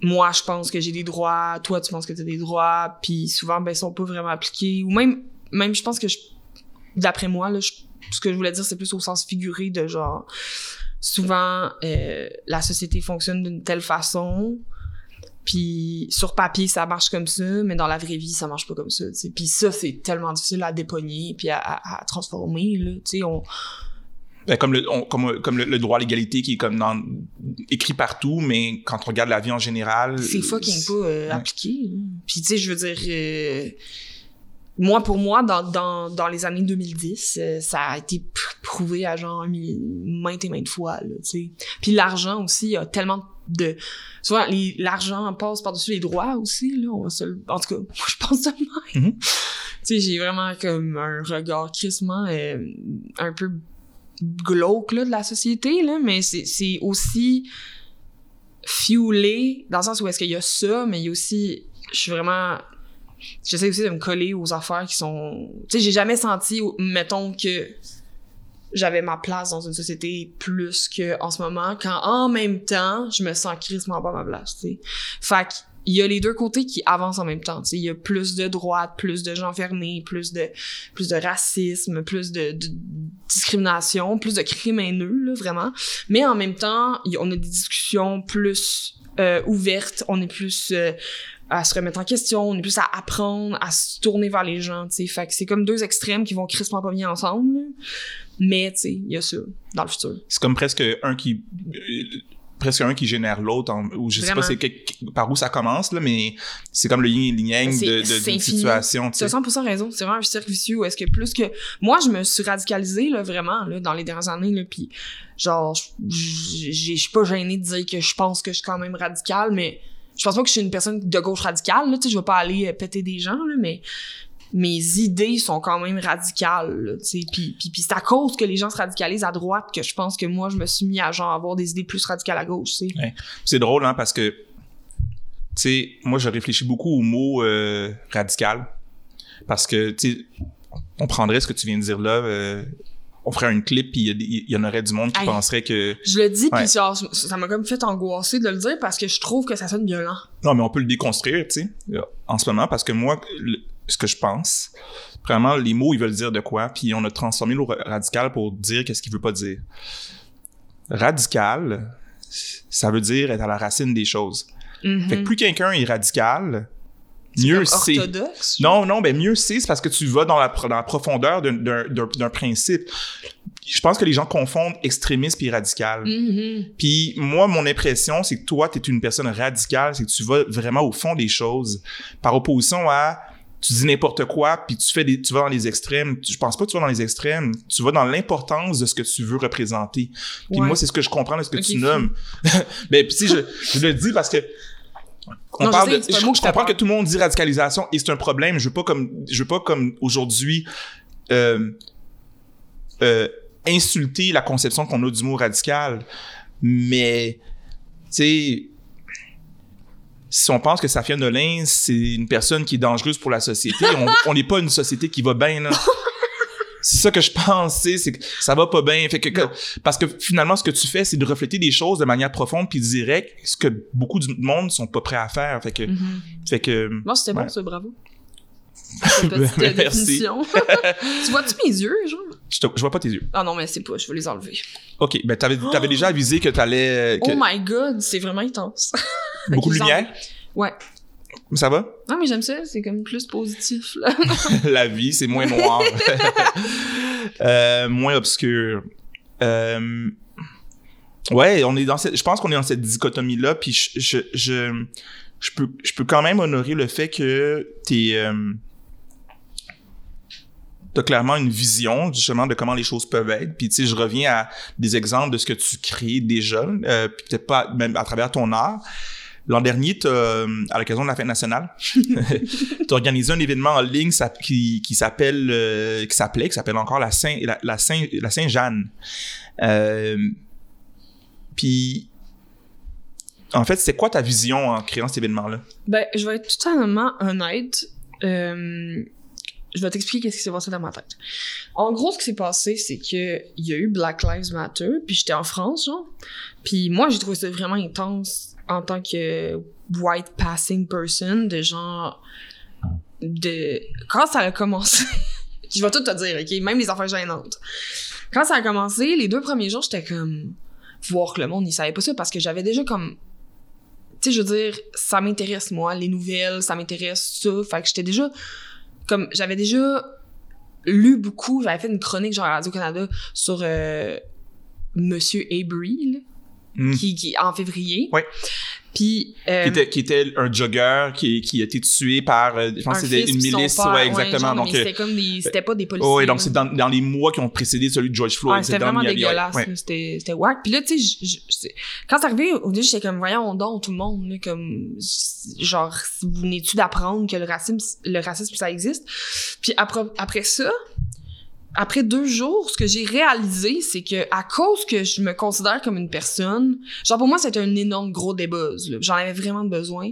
moi, je pense que j'ai des droits, toi, tu penses que t'as des droits, puis souvent, ben, ils sont pas vraiment appliqués, ou même, même je pense que, je, d'après moi, là, je, ce que je voulais dire, c'est plus au sens figuré de genre, souvent, euh, la société fonctionne d'une telle façon... Puis sur papier, ça marche comme ça, mais dans la vraie vie, ça marche pas comme ça, tu sais. Puis ça, c'est tellement difficile à dépogner puis à, à, à transformer, là, tu sais, on... Ben, comme le, on, comme, comme le, le droit à l'égalité qui est comme dans, écrit partout, mais quand on regarde la vie en général... C'est fucking c'est... pas euh, ouais. appliqué, là. Puis tu sais, je veux dire... Euh, moi, pour moi, dans, dans, dans les années deux mille dix, euh, ça a été prouvé à genre maintes et maintes fois, là, tu sais. Puis l'argent aussi, il y a tellement de de souvent les, l'argent passe par-dessus les droits aussi là, on va se en tout cas moi je pense de même. Mm-hmm. Tu sais, j'ai vraiment comme un regard crissement euh, un peu glauque là de la société là, mais c'est c'est aussi fuelé dans le sens où est-ce qu'il y a ça, mais il y a aussi je suis vraiment j'essaie aussi de me coller aux affaires qui sont, tu sais, j'ai jamais senti mettons que j'avais ma place dans une société plus qu'en ce moment, quand en même temps, je me sens crissement pas à ma place, tu sais. Fait qu'il y a les deux côtés qui avancent en même temps, tu sais. Il y a plus de droite, plus de gens fermés, plus de, plus de racisme, plus de, de discrimination, plus de crimes haineux, là, vraiment. Mais en même temps, on a des discussions plus euh, ouvertes, on est plus... Euh, à se remettre en question, on est plus à apprendre, à se tourner vers les gens, tu sais. Fait que c'est comme deux extrêmes qui vont crissement pas bien ensemble, mais tu sais, il y a ça dans le futur. C'est comme presque un qui, presque un qui génère l'autre, en, ou je Vraiment. sais pas c'est, par où ça commence, là, mais c'est comme le yin et le yang de, de, d'une situation. Tu as cent pour cent raison, c'est vraiment un cercle vicieux où est-ce que plus que... Moi, je me suis radicalisée, là, vraiment, là, dans les dernières années, là, puis genre, je suis pas gênée de dire que je pense que je suis quand même radicale, mais... Je pense pas que je suis une personne de gauche radicale, là, tu sais, je vais pas aller euh, péter des gens, là, mais mes idées sont quand même radicales, là, tu sais, puis, puis, puis c'est à cause que les gens se radicalisent à droite que je pense que moi, je me suis mis à genre avoir des idées plus radicales à gauche, tu sais. Ouais. C'est drôle, hein, parce que, tu sais, moi, je réfléchis beaucoup au mot euh, « radical », parce que, tu sais, on prendrait ce que tu viens de dire là... Euh, on ferait une clip, puis il y, y en aurait du monde qui Aye. penserait que... Je le dis, puis genre, ça m'a comme fait angoisser de le dire, parce que je trouve que ça sonne violent. Non, mais on peut le déconstruire, tu sais, en ce moment, parce que moi, le, ce que je pense, vraiment, les mots, ils veulent dire de quoi, puis on a transformé le radical pour dire qu'est-ce qu'il veut pas dire. Radical, ça veut dire être à la racine des choses. Mm-hmm. Fait que plus quelqu'un est radical... C'est mieux c'est. Non, non, ben mieux c'est, c'est parce que tu vas dans la, dans la profondeur d'un, d'un, d'un, d'un principe. Je pense que les gens confondent extrémiste puis radical. Mm-hmm. Puis moi, mon impression, c'est que toi, t'es une personne radicale, c'est que tu vas vraiment au fond des choses, par opposition à tu dis n'importe quoi, puis tu fais des, tu vas dans les extrêmes. Je pense pas que tu vas dans les extrêmes. Tu vas dans l'importance de ce que tu veux représenter. Puis ouais. moi, c'est ce que je comprends de ce que okay, tu nommes. Mais puis si je, je le dis parce que. On non, parle je, sais, de, je, je comprends parle. que tout le monde dit radicalisation et c'est un problème. Je veux pas comme, je veux pas comme aujourd'hui euh, euh, insulter la conception qu'on a du mot radical. Mais tu sais, si on pense que Safia Nolin c'est une personne qui est dangereuse pour la société, on n'est pas une société qui va bien là. c'est ça que je pensais, c'est que ça va pas bien. Fait que, que, parce que finalement, ce que tu fais, c'est de refléter des choses de manière profonde puis directe, ce que beaucoup de monde sont pas prêts à faire. Fait que... Mm-hmm. Fait que bon, c'était ouais. bon, ça, bravo. C'est une petite définition. Tu vois-tu mes yeux, genre? Je, te, je vois pas tes yeux. Ah non, mais c'est pas, je vais les enlever. OK, ben t'avais, t'avais oh. déjà avisé que t'allais... Que... Oh my God, c'est vraiment intense. Beaucoup de lumière? En... Ouais. Ça va? Non, mais j'aime ça, c'est comme plus positif, là. La vie, c'est moins noir. euh, moins obscur. Euh... Ouais, on est dans cette... je pense qu'on est dans cette dichotomie-là, puis je... je, je... Je peux, je peux quand même honorer le fait que t'es, euh, t'as clairement une vision justement de comment les choses peuvent être. Puis tu sais, je reviens à des exemples de ce que tu crées déjà, euh, puis peut-être pas à, même à travers ton art. L'an dernier, t'as, à l'occasion de la fête nationale, t'as organisé un événement en ligne ça, qui, qui s'appelle, euh, qui s'appelait, qui s'appelle encore la Saint, la, la Saint, la Saint-Jeanne. Euh, puis en fait, c'est quoi ta vision en créant cet événement-là? Ben, je vais être totalement honnête. Euh, je vais t'expliquer ce qui s'est passé dans ma tête. En gros, ce qui s'est passé, c'est qu'il y a eu Black Lives Matter, puis j'étais en France, genre. Puis moi, j'ai trouvé ça vraiment intense en tant que white passing person, de genre... de quand ça a commencé... je vais tout te dire, OK? Même les affaires gênantes. Quand ça a commencé, les deux premiers jours, j'étais comme... voir que le monde, il savait pas ça, parce que j'avais déjà comme... Tu sais, je veux dire, ça m'intéresse, moi, les nouvelles, ça m'intéresse, ça. Fait que j'étais déjà... Comme, j'avais déjà lu beaucoup. J'avais fait une chronique, genre, à Radio-Canada, sur euh, Monsieur Avery, là, mm. qui, qui, en février. Oui. Puis... Euh, qui, était, qui était un jogger qui, qui a été tué par... Euh, je pense que c'était une milice. Père, ouais, exactement. Ouais, genre, donc, mais euh, c'était comme des... C'était pas des policiers. Oh, oui, donc c'est dans, dans les mois qui ont précédé celui de George Floyd. Ouais, c'était vraiment dégueulasse. Ouais. C'était, c'était wack. Puis là, tu sais, quand c'est arrivé, au début, j'étais comme, voyons donc, tout le monde, là, comme... Genre, vous venez-tu d'apprendre que le racisme, le racisme, ça existe? Puis après, après ça... Après deux jours, ce que j'ai réalisé, c'est que à cause que je me considère comme une personne, genre pour moi, c'était un énorme gros débuzz, là. J'en avais vraiment besoin.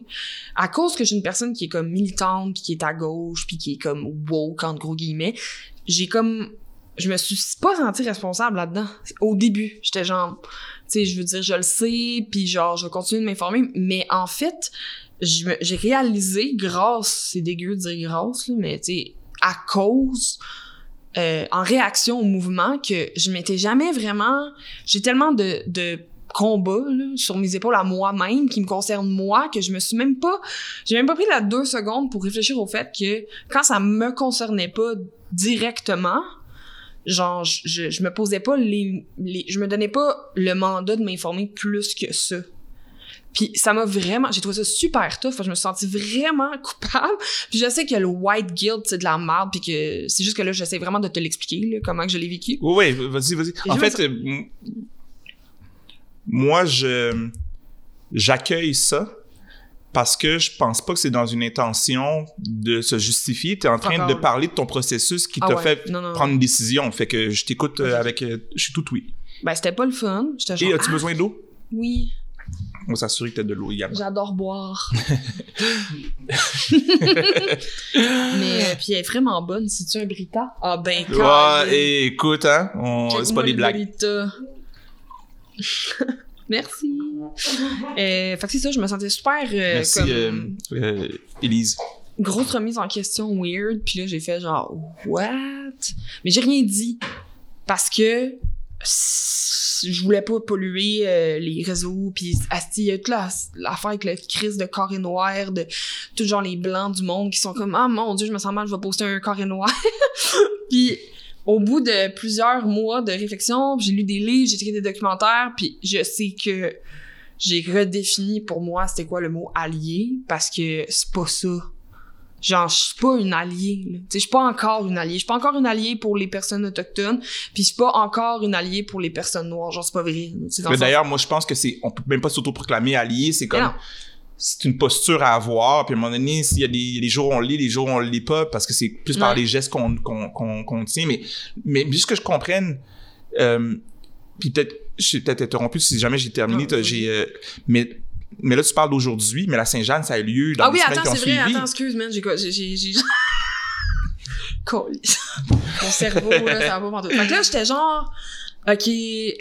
À cause que je suis une personne qui est comme militante, puis qui est à gauche, puis qui est comme woke, entre gros guillemets, j'ai comme... Je me suis pas sentie responsable là-dedans. Au début, j'étais genre... Tu sais, je veux dire, je le sais, puis genre, je vais continuer de m'informer. Mais en fait, je me, j'ai réalisé, grâce... C'est dégueu de dire grâce, là, mais tu sais, à cause... Euh, en réaction au mouvement que je m'étais jamais vraiment... J'ai tellement de, de combats là, sur mes épaules à moi-même qui me concernent moi que je me suis même pas... J'ai même pas pris la deux secondes pour réfléchir au fait que quand ça me concernait pas directement, genre, je, je, je me posais pas les, les... Je me donnais pas le mandat de m'informer plus que ça. Puis ça m'a vraiment... J'ai trouvé ça super tough. Je me suis sentie vraiment coupable. Puis je sais que le white guilt, c'est de la merde. Puis que c'est juste que là, j'essaie vraiment de te l'expliquer, là, comment que je l'ai vécu. Oui, oui, vas-y, vas-y. Et en fait, ça... euh, moi, je j'accueille ça parce que je pense pas que c'est dans une intention de se justifier. T'es en train Encore. de parler de ton processus qui ah, t'a ouais. fait non, non. prendre une décision. Fait que je t'écoute okay. avec... Je suis tout oui. Ben, c'était pas le fun. J'étais genre, Et as-tu ah, besoin d'eau? Oui. On s'assurait que t'as de l'eau également. J'adore boire. Mais puis elle est vraiment bonne. C'est-tu un Brita? Ah ben quand ah, même. Et écoute, hein, on... c'est pas des blagues. Brita. Merci. euh, fait que c'est ça, je me sentais super euh, Merci, comme... euh, euh, Élise. Grosse remise en question weird. Puis là, j'ai fait genre, what? Mais j'ai rien dit. Parce que... je voulais pas polluer euh, les réseaux, pis il y a toute la, l'affaire avec la crise de carré noir, de tout genre les blancs du monde qui sont comme « Ah mon Dieu, je me sens mal, je vais poster un carré noir. » Puis au bout de plusieurs mois de réflexion, j'ai lu des livres, j'ai écrit des documentaires, puis je sais que j'ai redéfini pour moi c'était quoi le mot « allié », parce que c'est pas ça. Genre, je suis pas une alliée, là. Tu sais, je suis pas encore une alliée. Je suis pas encore une alliée pour les personnes autochtones, puis je suis pas encore une alliée pour les personnes noires. Genre, c'est pas vrai. C'est dans Mais d'ailleurs, sens... moi, je pense que c'est... On peut même pas s'auto-proclamer alliée. C'est comme... C'est une posture à avoir. Puis à un moment donné, s'il y a des, des jours où on le lit, des jours où on le lit pas, parce que c'est plus par ouais. les gestes qu'on, qu'on, qu'on, qu'on tient. Mais, mais juste que je comprenne... Euh, puis peut-être... Je suis peut-être interrompu si jamais j'ai terminé. Ouais, ouais. J'ai... Euh, mais... Mais là, tu parles d'aujourd'hui, mais la Saint-Jean, ça a eu lieu dans ah oui, les semaines attends, qui ont suivi. Ah oui, attends, c'est vrai, attends, excuse, man, j'ai... j'ai, j'ai... mon cerveau, là, ça va pas tout. Fait que là, j'étais genre, OK,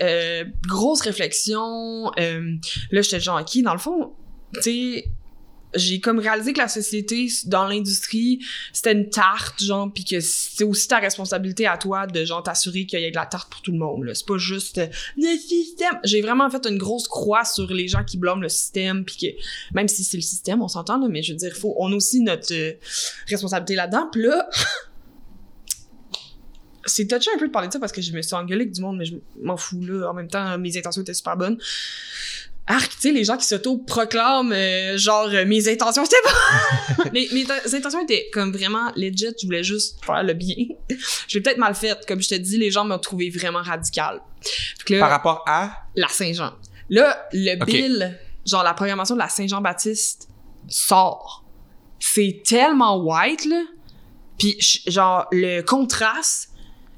euh, grosse réflexion. Euh, là, j'étais genre, OK, dans le fond, tu sais, j'ai comme réalisé que la société, dans l'industrie, c'était une tarte, genre, pis que c'est aussi ta responsabilité à toi de, genre, t'assurer qu'il y ait de la tarte pour tout le monde, là. C'est pas juste euh, le système. J'ai vraiment fait une grosse croix sur les gens qui blâment le système, pis que, même si c'est le système, on s'entend, là, mais je veux dire, faut, on a aussi notre euh, responsabilité là-dedans, pis là... c'est touché un peu de parler de ça parce que je me suis engueulée avec du monde, mais je m'en fous, là. En même temps, mes intentions étaient super bonnes. Arc, tu sais, les gens qui s'auto-proclament, euh, genre, euh, mes intentions, c'était pas... mes, mes t- intentions étaient comme vraiment legit, je voulais juste faire le bien. Je l'ai peut-être mal faite. Comme je te dis, les gens m'ont trouvé vraiment radicale. Là, par rapport à? La Saint-Jean. Là, le okay. bill, genre, la programmation de la Saint-Jean-Baptiste sort. C'est tellement white, là. Puis, genre, le contraste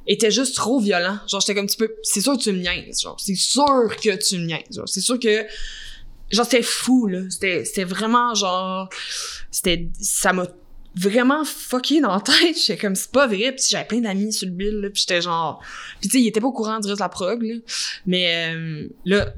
était juste trop violent. Genre, j'étais comme, tu peux... C'est sûr que tu me niaises, genre. C'est sûr que tu me niaises, genre. C'est sûr que... Genre, c'était fou, là. C'était, c'était vraiment, genre... C'était... Ça m'a vraiment fucké dans la tête. J'étais comme, c'est pas vrai. Puis j'avais plein d'amis sur le bill, là. Puis j'étais genre... Puis tu sais, ils étaient pas au courant de la prog, là. Mais euh, là...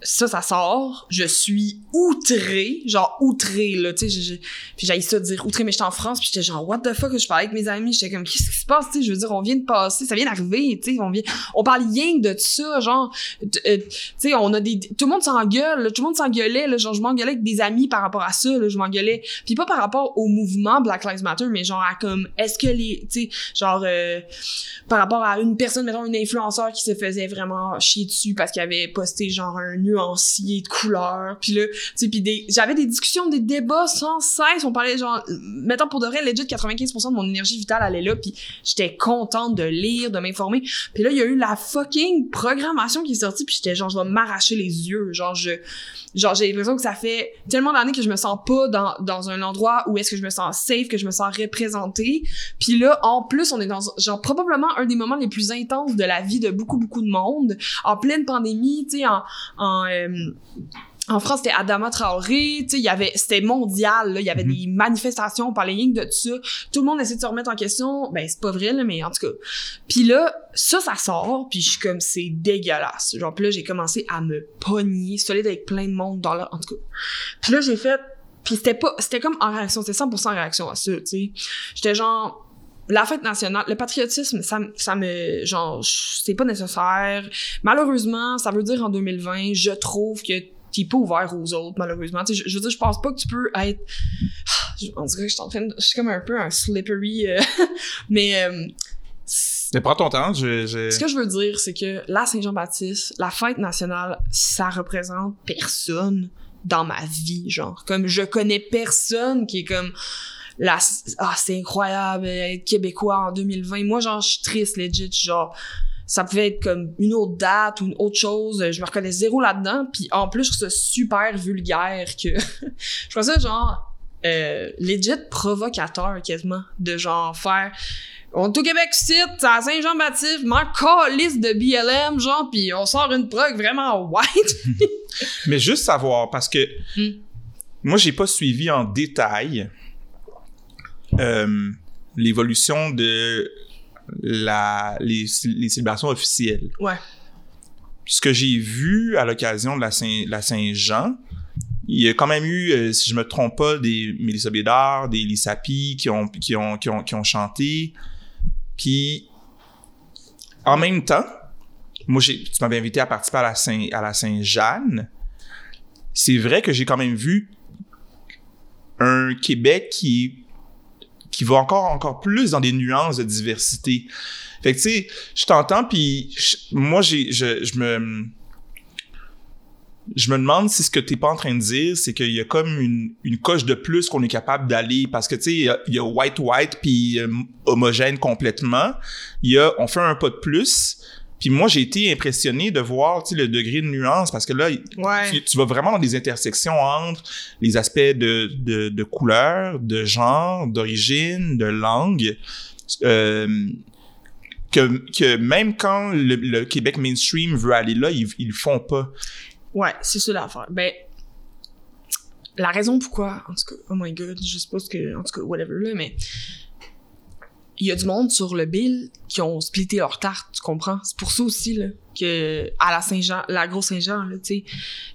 ça, ça sort. Je suis outrée. Genre, outrée, là. Tu sais, j'ai, puis j'haïs ça de dire outrée, mais j'étais en France. Puis j'étais genre, what the fuck, je parlais avec mes amis. J'étais comme, qu'est-ce qui se passe, tu sais? Je veux dire, on vient de passer. Ça vient d'arriver, tu sais. On vient, on parle rien de ça, genre. Euh, tu sais, on a des... Tout le monde s'engueule, là, tout le monde s'engueulait, là. Genre, je m'engueulais avec des amis par rapport à ça, là. Je m'engueulais. Puis pas par rapport au mouvement Black Lives Matter, mais genre à comme, est-ce que les... Tu sais, genre, euh, par rapport à une personne, mettons, une influenceur qui se faisait vraiment chier dessus parce qu'elle avait posté, genre, un nuancier de couleurs, puis là, tu sais, puis des, j'avais des discussions, des débats sans cesse, on parlait genre, mettons pour de vrai, legit, quatre-vingt-quinze pour cent de mon énergie vitale allait là, puis j'étais contente de lire, de m'informer, puis là, il y a eu la fucking programmation qui est sortie, puis j'étais genre, je vais m'arracher les yeux, genre, je, genre, j'ai l'impression que ça fait tellement d'années que je me sens pas dans, dans un endroit où est-ce que je me sens safe, que je me sens représentée, puis là, en plus, on est dans, genre, probablement un des moments les plus intenses de la vie de beaucoup, beaucoup de monde, en pleine pandémie, tu sais, en, en En, euh, en France, c'était Adama Traoré, tu sais, il y avait, c'était mondial, là, il y avait mm-hmm. des manifestations, on parlait rien que de ça, tout le monde essaie de se remettre en question, ben c'est pas vrai, là, mais en tout cas. Puis là, ça, ça sort, puis je suis comme, c'est dégueulasse. Genre, puis là, j'ai commencé à me pogner, solide avec plein de monde dans là, en tout cas. Puis là, j'ai fait, puis c'était pas, c'était comme en réaction, c'était cent pour cent en réaction à ça, tu sais. J'étais genre... La fête nationale, le patriotisme, ça, ça me, genre, c'est pas nécessaire. Malheureusement, ça veut dire en deux mille vingt, je trouve que t'es pas ouvert aux autres, malheureusement. Tu sais, je, je veux dire, je pense pas que tu peux être... On dirait que je suis en train de... Je suis comme un peu un slippery... Euh, mais... Euh, mais prends ton temps, je, je... Ce que je veux dire, c'est que la Saint-Jean-Baptiste, la fête nationale, ça représente personne dans ma vie, genre. Comme, je connais personne qui est comme... La, ah, c'est incroyable, être québécois en deux mille vingt. Moi, genre, je suis triste, legit. Genre, ça pouvait être comme une autre date ou une autre chose. Je me reconnais zéro là-dedans. Puis en plus, je trouve ça super vulgaire que... je trouve ça, genre, euh, legit provocateur, quasiment, de genre faire... On est au Québec, c'est à Saint-Jean-Baptiste, m'en calisse de B L M, genre, puis on sort une prog vraiment white. Mais juste savoir, parce que mm. moi, j'ai pas suivi en détail... Euh, l'évolution de la, les, les célébrations officielles. Ouais. Ce que j'ai vu à l'occasion de la, Saint, la Saint-Jean, il y a quand même eu, euh, si je ne me trompe pas, des Mélissa Bédard, des Lissapi qui ont, qui, ont, qui, ont, qui ont chanté. Puis, en même temps, moi, j'ai, tu m'avais invité à participer à la, Saint, à la Saint-Jeanne. C'est vrai que j'ai quand même vu un Québec qui est qui va encore, encore plus dans des nuances de diversité. Fait que, tu sais, je t'entends, puis moi, j'ai, je, je me... Je me demande si ce que t'es pas en train de dire, c'est qu'il y a comme une, une coche de plus qu'on est capable d'aller, parce que, tu sais, il y a, y a white, white, puis euh, homogène complètement. Il y a, on fait un pas de plus. Puis moi, j'ai été impressionné de voir, tu sais, le degré de nuance, parce que là, ouais. tu, tu vas vraiment dans des intersections entre les aspects de, de, de couleur, de genre, d'origine, de langue, euh, que, que même quand le, le Québec mainstream veut aller là, ils, ils le font pas. Ouais, c'est ça l'affaire. Ben, la raison pourquoi, en tout cas, oh my god, je sais pas ce que, en tout cas, whatever, là, mais... il y a du monde sur le bill qui ont splitté leur tarte, tu comprends? C'est pour ça aussi, là, que à la Saint-Jean, la grosse Saint-Jean, là, tu sais.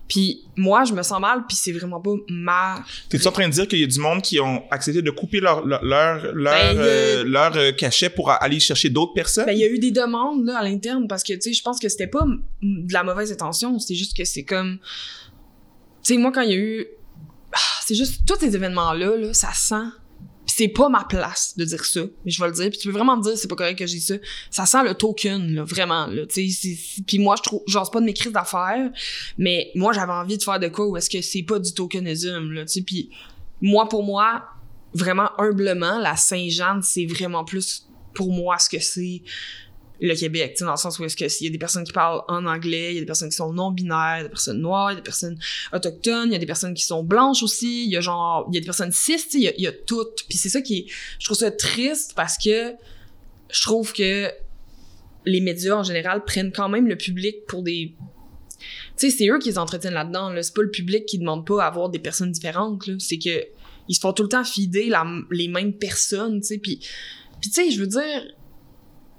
Puis moi, je me sens mal, puis c'est vraiment pas ma... T'es-tu en train de dire qu'il y a du monde qui ont accepté de couper leur, leur, leur, ben, euh, a... leur euh, cachet pour aller chercher d'autres personnes? Ben, il y a eu des demandes, là, à l'interne, parce que, tu sais, je pense que c'était pas de la mauvaise intention, c'était juste que c'est comme... Tu sais, moi, quand il y a eu... C'est juste, tous ces événements-là, là, ça sent... C'est pas ma place de dire ça, mais je vais le dire. Puis tu peux vraiment me dire c'est pas correct que j'ai ça. Ça sent le token, là, vraiment. Là, t'sais, c'est, c'est... Puis moi, je trouve, j'ose pas de mes crises d'affaires, mais moi, j'avais envie de faire de quoi où est-ce que c'est pas du tokenisme. Là, t'sais. Puis moi, pour moi, vraiment humblement, la Saint-Jean, c'est vraiment plus pour moi ce que c'est le Québec. Dans le sens où est-ce que il y a des personnes qui parlent en anglais, il y a des personnes qui sont non-binaires, il y a des personnes noires, il y a des personnes autochtones, il y a des personnes qui sont blanches aussi, il y a genre, il y a des personnes cis, il y a, il y a toutes. Puis c'est ça qui est, je trouve ça triste parce que je trouve que les médias en général prennent quand même le public pour des... Tu sais, c'est eux qui les entretiennent là-dedans, là. C'est pas le public qui demande pas à avoir des personnes différentes, là. C'est que ils se font tout le temps fider la, les mêmes personnes, tu sais. Puis, puis tu sais, je veux dire...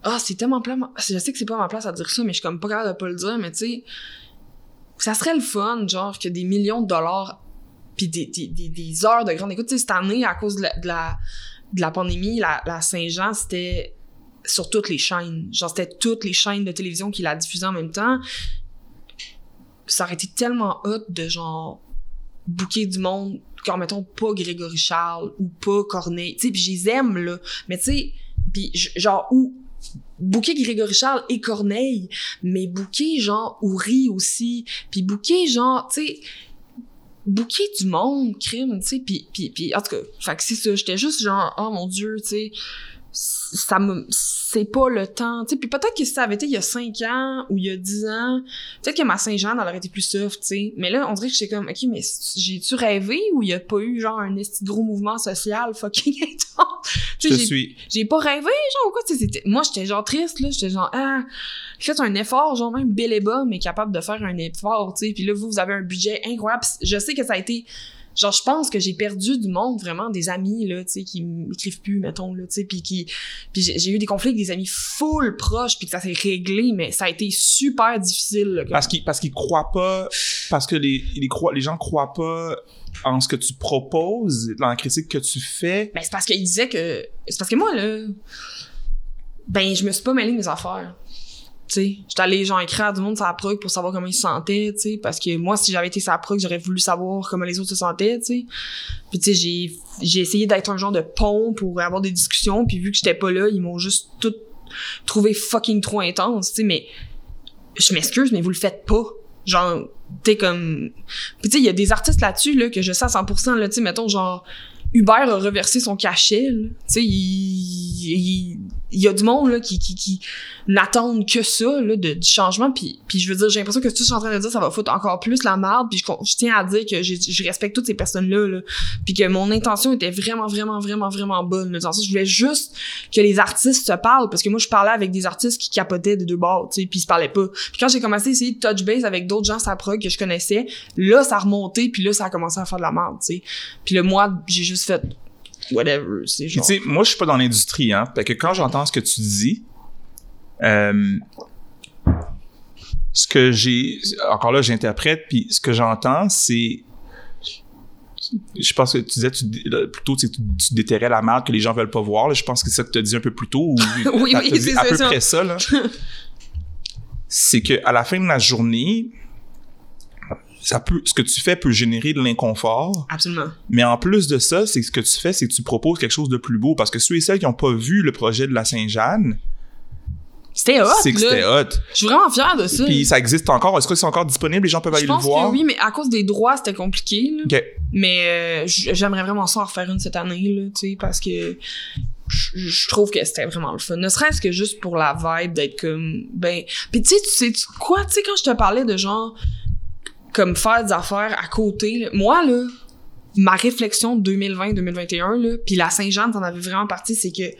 Ah, c'est tellement plein... Je sais que c'est pas ma place à dire ça, mais je suis comme pas capable de pas le dire, mais tu sais... Ça serait le fun, genre, que des millions de dollars pis des, des, des, des heures de grande écoute... Tu sais, cette année, à cause de la, de la, de la pandémie, la, la Saint-Jean, c'était sur toutes les chaînes. Genre, c'était toutes les chaînes de télévision qui la diffusaient en même temps. Ça aurait été tellement hot de, genre, bouquer du monde, quand mettons, pas Grégory Charles ou pas Corneille. Tu sais, pis je les aime, là. Mais tu sais, pis genre, où... Booker Grégory Charles et Corneille, mais booker genre Houry aussi, puis booker genre, tu sais, booker du monde, crime, tu sais, puis, puis, puis, en tout cas, fait que c'est ça, j'étais juste genre, oh mon Dieu, tu sais, ça me, c'est pas le temps, tu sais, puis peut-être que si ça avait été il y a cinq ans ou il y a dix ans, peut-être que ma Saint-Jean, elle aurait été plus soft, tu sais, mais là, on dirait que j'étais comme, ok, mais j'ai-tu rêvé ou il y a pas eu genre un esti gros mouvement social fucking intense? Je j'ai, suis. J'ai pas rêvé, genre, ou quoi, tu sais, c'était... Moi, j'étais genre triste, là, j'étais genre, ah, faites un effort, genre, même Béléba, mais capable de faire un effort, tu sais, puis là, vous, vous avez un budget incroyable, pis je sais que ça a été, genre, je pense que j'ai perdu du monde, vraiment, des amis, là, tu sais, qui m'écrivent plus, mettons, là, tu sais, puis qui, puis j'ai, j'ai eu des conflits avec des amis full proches, puis que ça s'est réglé, mais ça a été super difficile, là. Parce qu'ils, parce qu'ils croient pas, parce que les, les, croient, les gens croient pas en ce que tu proposes, dans la critique que tu fais. Ben, c'est parce qu'il disait que... C'est parce que moi, là... Ben, je me suis pas mêlée de mes affaires. Tu sais, j'étais allée, genre, écrire à tout le monde sur la prog pour savoir comment ils se sentaient, tu sais, parce que moi, si j'avais été sur la prog, j'aurais voulu savoir comment les autres se sentaient, tu sais. Puis, tu sais, j'ai, j'ai essayé d'être un genre de pont pour avoir des discussions, puis vu que j'étais pas là, ils m'ont juste tout trouvé fucking trop intense, tu sais, mais... Je m'excuse, mais vous le faites pas. Genre... T'es comme... Puis tu sais, il y a des artistes là-dessus, là, que je sais à cent pour cent, là, tu sais, mettons, genre, Uber a reversé son cachet, là. Tu sais, il y a du monde, là, qui, qui, qui n'attendent que ça, là, de, du changement, puis, puis je veux dire, j'ai l'impression que tout ce que je suis en train de dire, ça va foutre encore plus la merde, puis je, je tiens à dire que je, je respecte toutes ces personnes-là, là, puis que mon intention était vraiment, vraiment, vraiment, vraiment bonne, là. Dans ça, je voulais juste que les artistes se parlent, parce que moi, je parlais avec des artistes qui capotaient des deux bords, tu sais, puis ils se parlaient pas. Puis quand j'ai commencé à essayer de touch base avec d'autres gens, ça prog que je connaissais, là, ça a remonté, puis là, ça a commencé à faire de la merde, tu sais. Puis là, moi, j'ai juste fait whatever, c'est genre... Tu sais, moi, je suis pas dans l'industrie, hein, parce que quand j'entends ce que tu dis, euh, ce que j'ai... Encore là, j'interprète, puis ce que j'entends, c'est... Je pense que tu disais tu, plutôt tu, tu déterrais la merde que les gens veulent pas voir, là. Je pense que c'est ça que tu as dit un peu plus tôt, ou oui, oui, c'est à ça, peu ça. Près ça, là. C'est qu'à la fin de la journée... Ça peut, ce que tu fais peut générer de l'inconfort. Absolument. Mais en plus de ça, c'est ce que tu fais, c'est que tu proposes quelque chose de plus beau. Parce que ceux et celles qui n'ont pas vu le projet de la Saint-Jeanne... C'était hot, c'est que là. C'était hot. Je suis vraiment fière de ça. Puis ça existe encore. Est-ce que c'est encore disponible? Les gens peuvent aller le voir? Je pense que oui, mais à cause des droits, c'était compliqué, là. OK. Mais euh, j'aimerais vraiment ça en refaire une cette année, là, tu sais, parce que je trouve que c'était vraiment le fun. Ne serait-ce que juste pour la vibe d'être comme... ben. Puis tu sais, tu sais quoi? Tu sais, quand je te parlais de genre... comme faire des affaires à côté, là. Moi, là, ma réflexion de deux mille vingt, deux mille vingt et un, là, pis la Saint-Jean, t'en avais vraiment partie, c'est que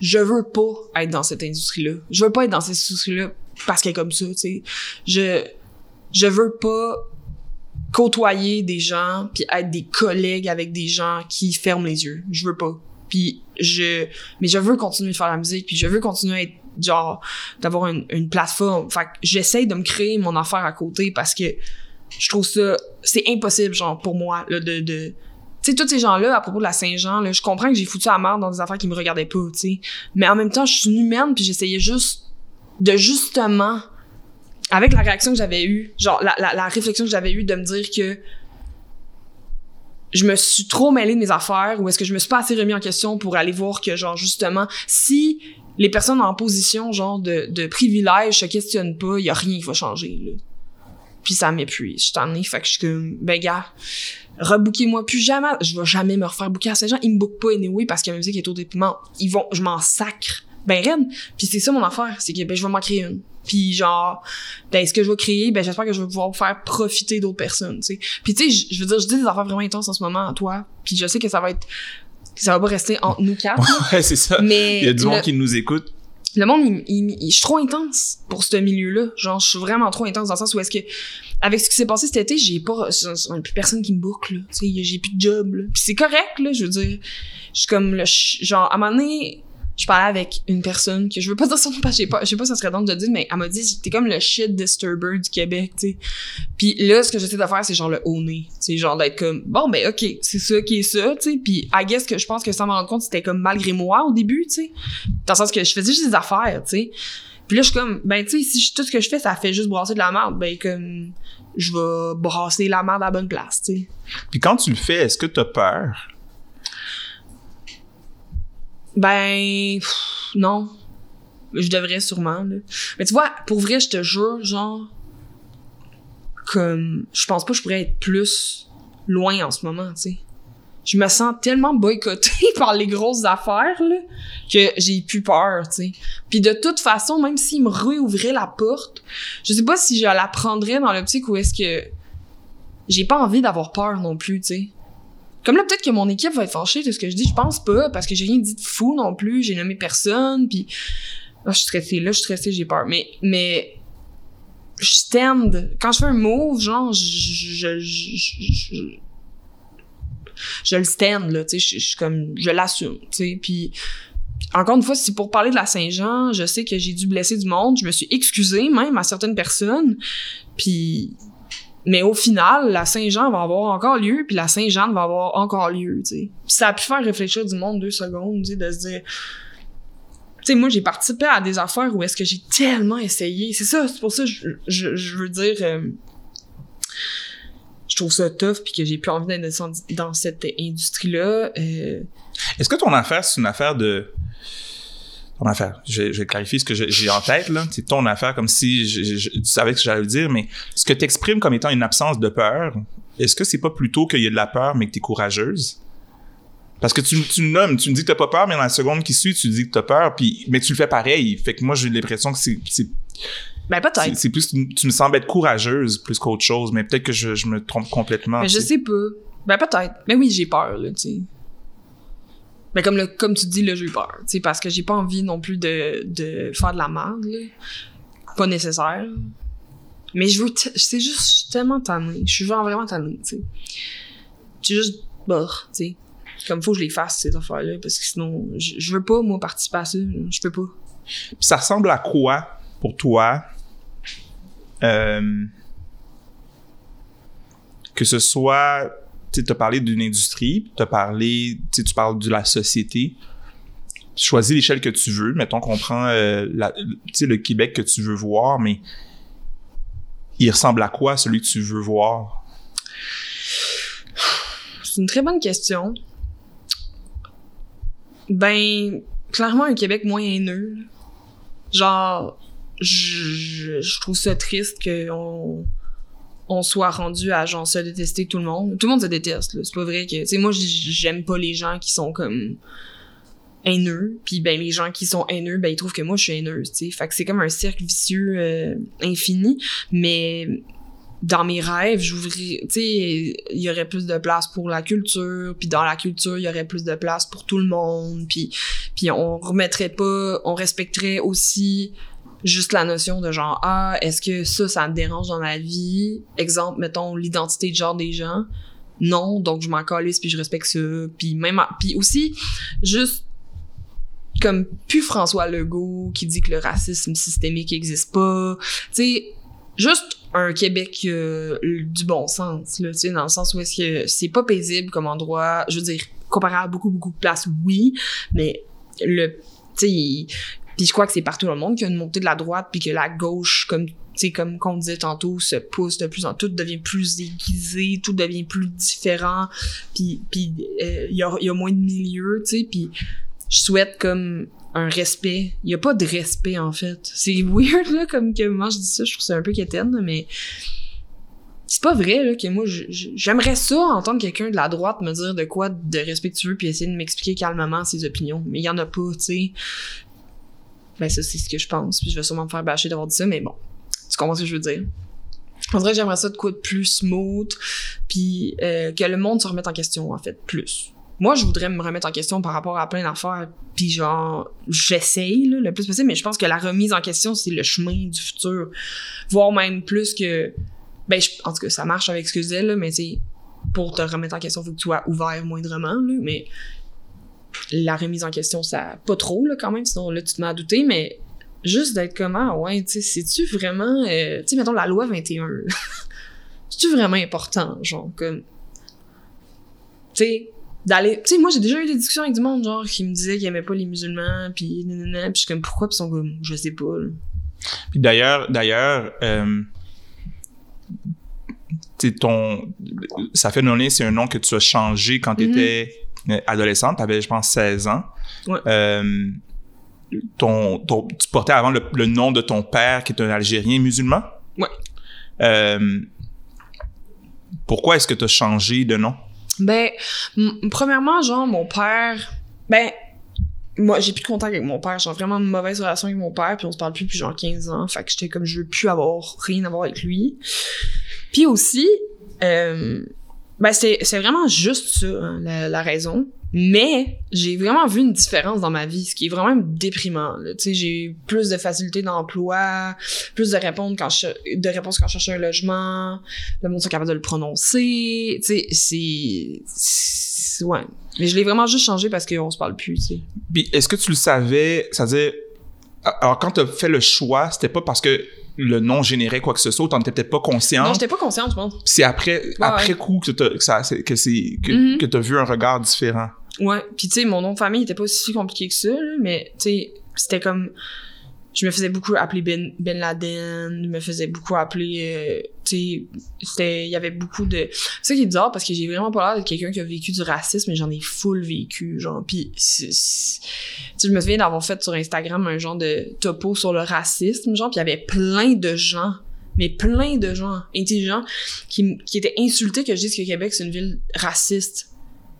je veux pas être dans cette industrie-là. Je veux pas être dans cette industrie-là parce qu'elle est comme ça, tu sais. Je, je veux pas côtoyer des gens pis être des collègues avec des gens qui ferment les yeux. Je veux pas. Pis je, mais je veux continuer de faire la musique, puis je veux continuer à être, genre, d'avoir une, une plateforme. Fait que j'essaie de me créer mon affaire à côté parce que je trouve ça, c'est impossible, genre, pour moi, là, de, de, tu sais, tous ces gens-là, à propos de la Saint-Jean, là, je comprends que j'ai foutu la merde dans des affaires qui me regardaient pas, tu sais. Mais en même temps, je suis une humaine, puis j'essayais juste de, justement, avec la réaction que j'avais eue, genre, la, la, la réflexion que j'avais eue de me dire que je me suis trop mêlée de mes affaires, ou est-ce que je me suis pas assez remis en question pour aller voir que, genre, justement, si les personnes en position, genre, de, de privilège se questionnent pas, il y a rien qui va changer, là. Puis ça m'épuise. Je t'en ai, fait que je suis comme, ben gars, rebookez-moi plus jamais. Je vais jamais me refaire booker à ces gens. Ils me bookent pas anyway parce que la musique est au déprimante. Ils vont, je m'en sacre. Ben raide. Puis c'est ça mon affaire, c'est que ben je vais m'en créer une. Puis genre, ben ce que je vais créer, ben j'espère que je vais pouvoir faire profiter d'autres personnes, tu sais. Puis tu sais, je veux dire, je dis des affaires vraiment intenses en ce moment à toi. Puis je sais que ça va être, ça va pas rester entre nous quatre. Ouais, c'est ça. Mais il y a du monde le... qui nous écoute. Le monde, il, il, il, je suis trop intense pour ce milieu-là. Genre, je suis vraiment trop intense dans le sens où est-ce que, avec ce qui s'est passé cet été, j'ai pas, j'ai plus personne qui me boucle, là. Tu sais, j'ai plus de job, là. Puis c'est correct, là, je veux dire. Je suis comme, là, je, genre, à un moment donné, je parlais avec une personne que je veux pas dire son nom, parce que je sais pas, je sais pas si ça serait drôle de le dire, mais elle m'a dit, t'es comme le shit disturber du Québec, tu sais. Puis là, ce que j'essaie de faire, c'est genre le honner. C'est genre d'être comme, bon, ben, ok, c'est ça qui est ça, tu sais. Puis, I guess que je pense que sans me rendre compte, c'était comme malgré moi au début, tu sais. Dans le sens que je faisais juste des affaires, tu sais. Puis là, je suis comme, ben, tu sais, si tout ce que je fais, ça fait juste brasser de la merde, ben, comme, je vais brasser la merde à la bonne place, tu sais. Puis quand tu le fais, est-ce que t'as peur? Ben, pff, non. Je devrais sûrement, là. Mais tu vois, pour vrai, je te jure, genre, comme, je pense pas que je pourrais être plus loin en ce moment, tu sais. Je me sens tellement boycottée par les grosses affaires, là, que j'ai plus peur, tu sais. Puis de toute façon, même s'ils me réouvraient la porte, je sais pas si je la prendrais dans l'optique où est-ce que j'ai pas envie d'avoir peur non plus, tu sais. Comme là, peut-être que mon équipe va être fâchée de ce que je dis. Je pense pas, parce que j'ai rien dit de fou non plus. J'ai nommé personne, puis... Oh, je suis stressée. Là, je suis stressée, j'ai peur. Mais... mais je stand. Quand je fais un move, genre, je... Je, je, je, je, je le stand, là, tu sais. Je, je, je, comme, je l'assume, tu sais. Puis... Encore une fois, si pour parler de la Saint-Jean, je sais que j'ai dû blesser du monde. Je me suis excusée, même, à certaines personnes. Puis... Mais au final, la Saint-Jean va avoir encore lieu, puis la Saint-Jean va avoir encore lieu, tu sais. Puis ça a pu faire réfléchir du monde deux secondes, tu sais, de se dire... Tu sais, moi, j'ai participé à des affaires où est-ce que j'ai tellement essayé. C'est ça, c'est pour ça que je, je, je veux dire... Euh, je trouve ça tough, puis que j'ai plus envie d'être dans cette industrie-là. Euh... Est-ce que ton affaire, c'est une affaire de... Ton affaire. Je, je vais clarifier ce que je, j'ai en tête, là. C'est ton affaire, comme si je, je, je, tu savais ce que j'allais dire, mais ce que tu exprimes comme étant une absence de peur, est-ce que c'est pas plutôt qu'il y a de la peur, mais que tu es courageuse? Parce que tu, tu nommes, tu me dis que tu n'as pas peur, mais dans la seconde qui suit, tu dis que tu as peur, puis, mais tu le fais pareil. Fait que moi, j'ai l'impression que c'est... c'est ben, peut-être. C'est, c'est plus, tu me sembles être courageuse plus qu'autre chose, mais peut-être que je, je me trompe complètement. Mais je sais, sais pas. Ben, peut-être. Mais oui, j'ai peur, là, tu sais. Ben comme le comme tu dis, là, j'ai peur, tu sais, parce que j'ai pas envie non plus de de faire de la merde, là. Pas nécessaire, mais je veux t- c'est juste, je suis tellement tannée, je suis genre vraiment tannée, tu sais, c'est juste bah, tu sais, comme faut que je les fasse ces affaires là parce que sinon je, je veux pas, moi, participer à ça, je peux pas. Puis ça ressemble à quoi pour toi, euh, que ce soit... Tu as parlé d'une industrie, tu as parlé, tu parles de la société. Choisis l'échelle que tu veux. Mettons qu'on prend euh, la, le Québec que tu veux voir, mais il ressemble à quoi, celui que tu veux voir? C'est une très bonne question. Ben, clairement, un Québec moins haineux. Genre, je, je trouve ça triste qu'on... on soit rendu à genre se détester tout le monde. Tout le monde se déteste, là. C'est pas vrai que... Tu sais, moi, j'aime pas les gens qui sont comme haineux. Puis ben, les gens qui sont haineux, ben, ils trouvent que moi, je suis haineuse, tu sais. Fait que c'est comme un cercle vicieux euh, infini. Mais dans mes rêves, j'ouvrirais... Tu sais, il y aurait plus de place pour la culture. Puis dans la culture, il y aurait plus de place pour tout le monde. Puis, puis on remettrait pas... On respecterait aussi... juste la notion de genre, ah, est-ce que ça, ça me dérange dans ma vie? Exemple, mettons, l'identité de genre des gens. Non, donc je m'en calisse, puis je respecte ça. Puis même, puis aussi, juste comme plus François Legault qui dit que le racisme systémique n'existe pas. Tu sais, juste un Québec euh, du bon sens, là, tu sais, dans le sens où est-ce que c'est pas paisible comme endroit, je veux dire, comparé à beaucoup, beaucoup de places, oui, mais le, tu sais, puis je crois que c'est partout dans le monde qu'il y a une montée de la droite, puis que la gauche, comme c'est comme qu'on disait tantôt, se pousse de plus en plus, tout devient plus aiguisé, tout devient plus différent, puis puis euh, y a y a moins de milieu, tu sais, puis je souhaite comme un respect. Il y a pas de respect en fait. C'est weird là, comme que moi je dis ça, je trouve ça un peu quétaine, mais c'est pas vrai là que moi je, j'aimerais ça entendre quelqu'un de la droite me dire de quoi de respectueux puis essayer de m'expliquer calmement ses opinions, mais il y en a pas, tu sais. Ben ça c'est ce que je pense, puis je vais sûrement me faire bâcher d'avoir dit ça, mais bon. Tu comprends ce que je veux dire? En vrai, j'aimerais ça de quoi de plus smooth, puis euh, que le monde se remette en question, en fait, plus. Moi, je voudrais me remettre en question par rapport à plein d'affaires, puis genre, j'essaye là, le plus possible, mais je pense que la remise en question, c'est le chemin du futur. Voire même plus que... Ben, je, en tout cas, ça marche avec ce que je disais, là, mais c'est pour te remettre en question, il faut que tu sois ouvert moindrement, là, mais la remise en question, ça... Pas trop, là, quand même, sinon là, tu te mets à douter, mais... Juste d'être comme, ah ouais, tu sais, c'est-tu vraiment, euh, tu sais, mettons, la loi vingt et un, c'est-tu vraiment important, genre, comme, tu sais, d'aller, tu sais, moi, j'ai déjà eu des discussions avec du monde, genre, qui me disait qu'ils aimaient pas les musulmans, pis nanana, pis je suis comme, pourquoi, pis ils sont comme, je sais pas, là. Pis d'ailleurs, d'ailleurs, euh, tu sais, ton, Safia Nolin, c'est un nom que tu as changé quand t'étais mm-hmm. adolescente, t'avais, je pense, seize ans. Ouais. Euh, Ton, ton, tu portais avant le, le nom de ton père qui est un Algérien musulman? Oui. Euh, pourquoi est-ce que tu as changé de nom? Ben, m- premièrement, genre, mon père... Ben, moi, j'ai plus de contact avec mon père. J'ai vraiment une mauvaise relation avec mon père, puis on se parle plus depuis genre quinze ans. Fait que j'étais comme, je veux plus avoir rien à voir avec lui. Puis aussi, euh, ben, c'est, c'est vraiment juste ça, hein, la, la raison. Mais j'ai vraiment vu une différence dans ma vie, ce qui est vraiment déprimant. Tu sais, j'ai eu plus de facilité d'emploi, plus de réponses quand je de réponses quand je cherchais un logement, le monde sont capables de le prononcer. Tu sais, c'est, c'est ouais. Mais je l'ai vraiment juste changé parce qu'on se parle plus. Tu sais. Puis est-ce que tu le savais, c'est-à-dire, alors quand t'as fait le choix, c'était pas parce que le nom générait quoi que ce soit, t'en étais peut-être pas consciente. Non, j'étais pas consciente, je pense. C'est après, ouais, après ouais. coup que t'as, que ça, que c'est, que, mm-hmm. que t'as vu un regard différent. Ouais, pis tu sais, mon nom de famille était pas aussi compliqué que ça, là, mais tu sais, c'était comme... Je me faisais beaucoup appeler Ben, Ben Laden, je me faisais beaucoup appeler... Euh, tu sais, il y avait beaucoup de... C'est ça qui est bizarre, parce que j'ai vraiment pas l'air d'être quelqu'un qui a vécu du racisme, mais j'en ai full vécu, genre. Pis, tu sais, je me souviens d'avoir fait sur Instagram un genre de topo sur le racisme, genre, pis il y avait plein de gens... mais plein de gens intelligents qui, qui étaient insultés que je dise que Québec, c'est une ville raciste.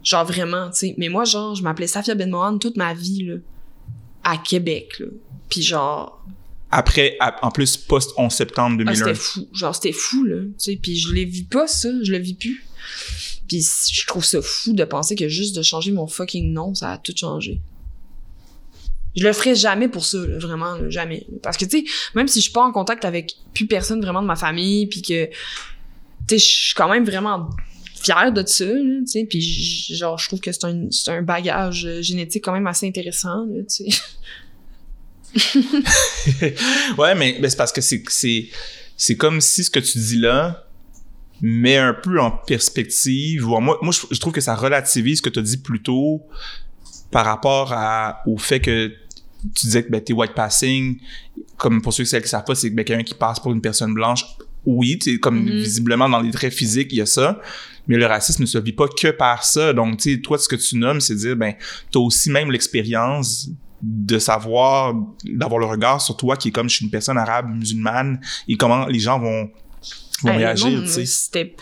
Genre vraiment, tu sais. Mais moi, genre, je m'appelais Safia Benmohan toute ma vie, là, à Québec, là. Puis genre... Après, en plus, post-onze septembre deux mille un. Ah, c'était fou. Genre, c'était fou, là. Tu sais, puis je le vis pas, ça. Je le vis plus. Puis je trouve ça fou de penser que juste de changer mon fucking nom, ça a tout changé. Je le ferais jamais pour ça, là, vraiment, là, jamais. Parce que, tu sais, même si je suis pas en contact avec plus personne vraiment de ma famille, puis que, tu sais, je suis quand même vraiment fière de ça, tu sais, puis genre, je trouve que c'est un, c'est un bagage génétique quand même assez intéressant, tu sais. Ouais, mais, mais c'est parce que c'est, c'est, c'est comme si ce que tu dis là met un peu en perspective. Ou moi, moi je, je trouve que ça relativise ce que tu as dit plus tôt par rapport à, au fait que tu disais que ben, t'es white passing. Comme pour ceux qui ne savent pas, c'est ben, quelqu'un qui passe pour une personne blanche. Oui, comme mm-hmm. visiblement dans les traits physiques, il y a ça. Mais le racisme ne se vit pas que par ça. Donc, tu sais, toi, ce que tu nommes, c'est dire ben, tu as aussi même l'expérience de savoir, d'avoir le regard sur toi qui est comme je suis une personne arabe, musulmane, et comment les gens vont, vont hey, réagir, tu sais. C'était...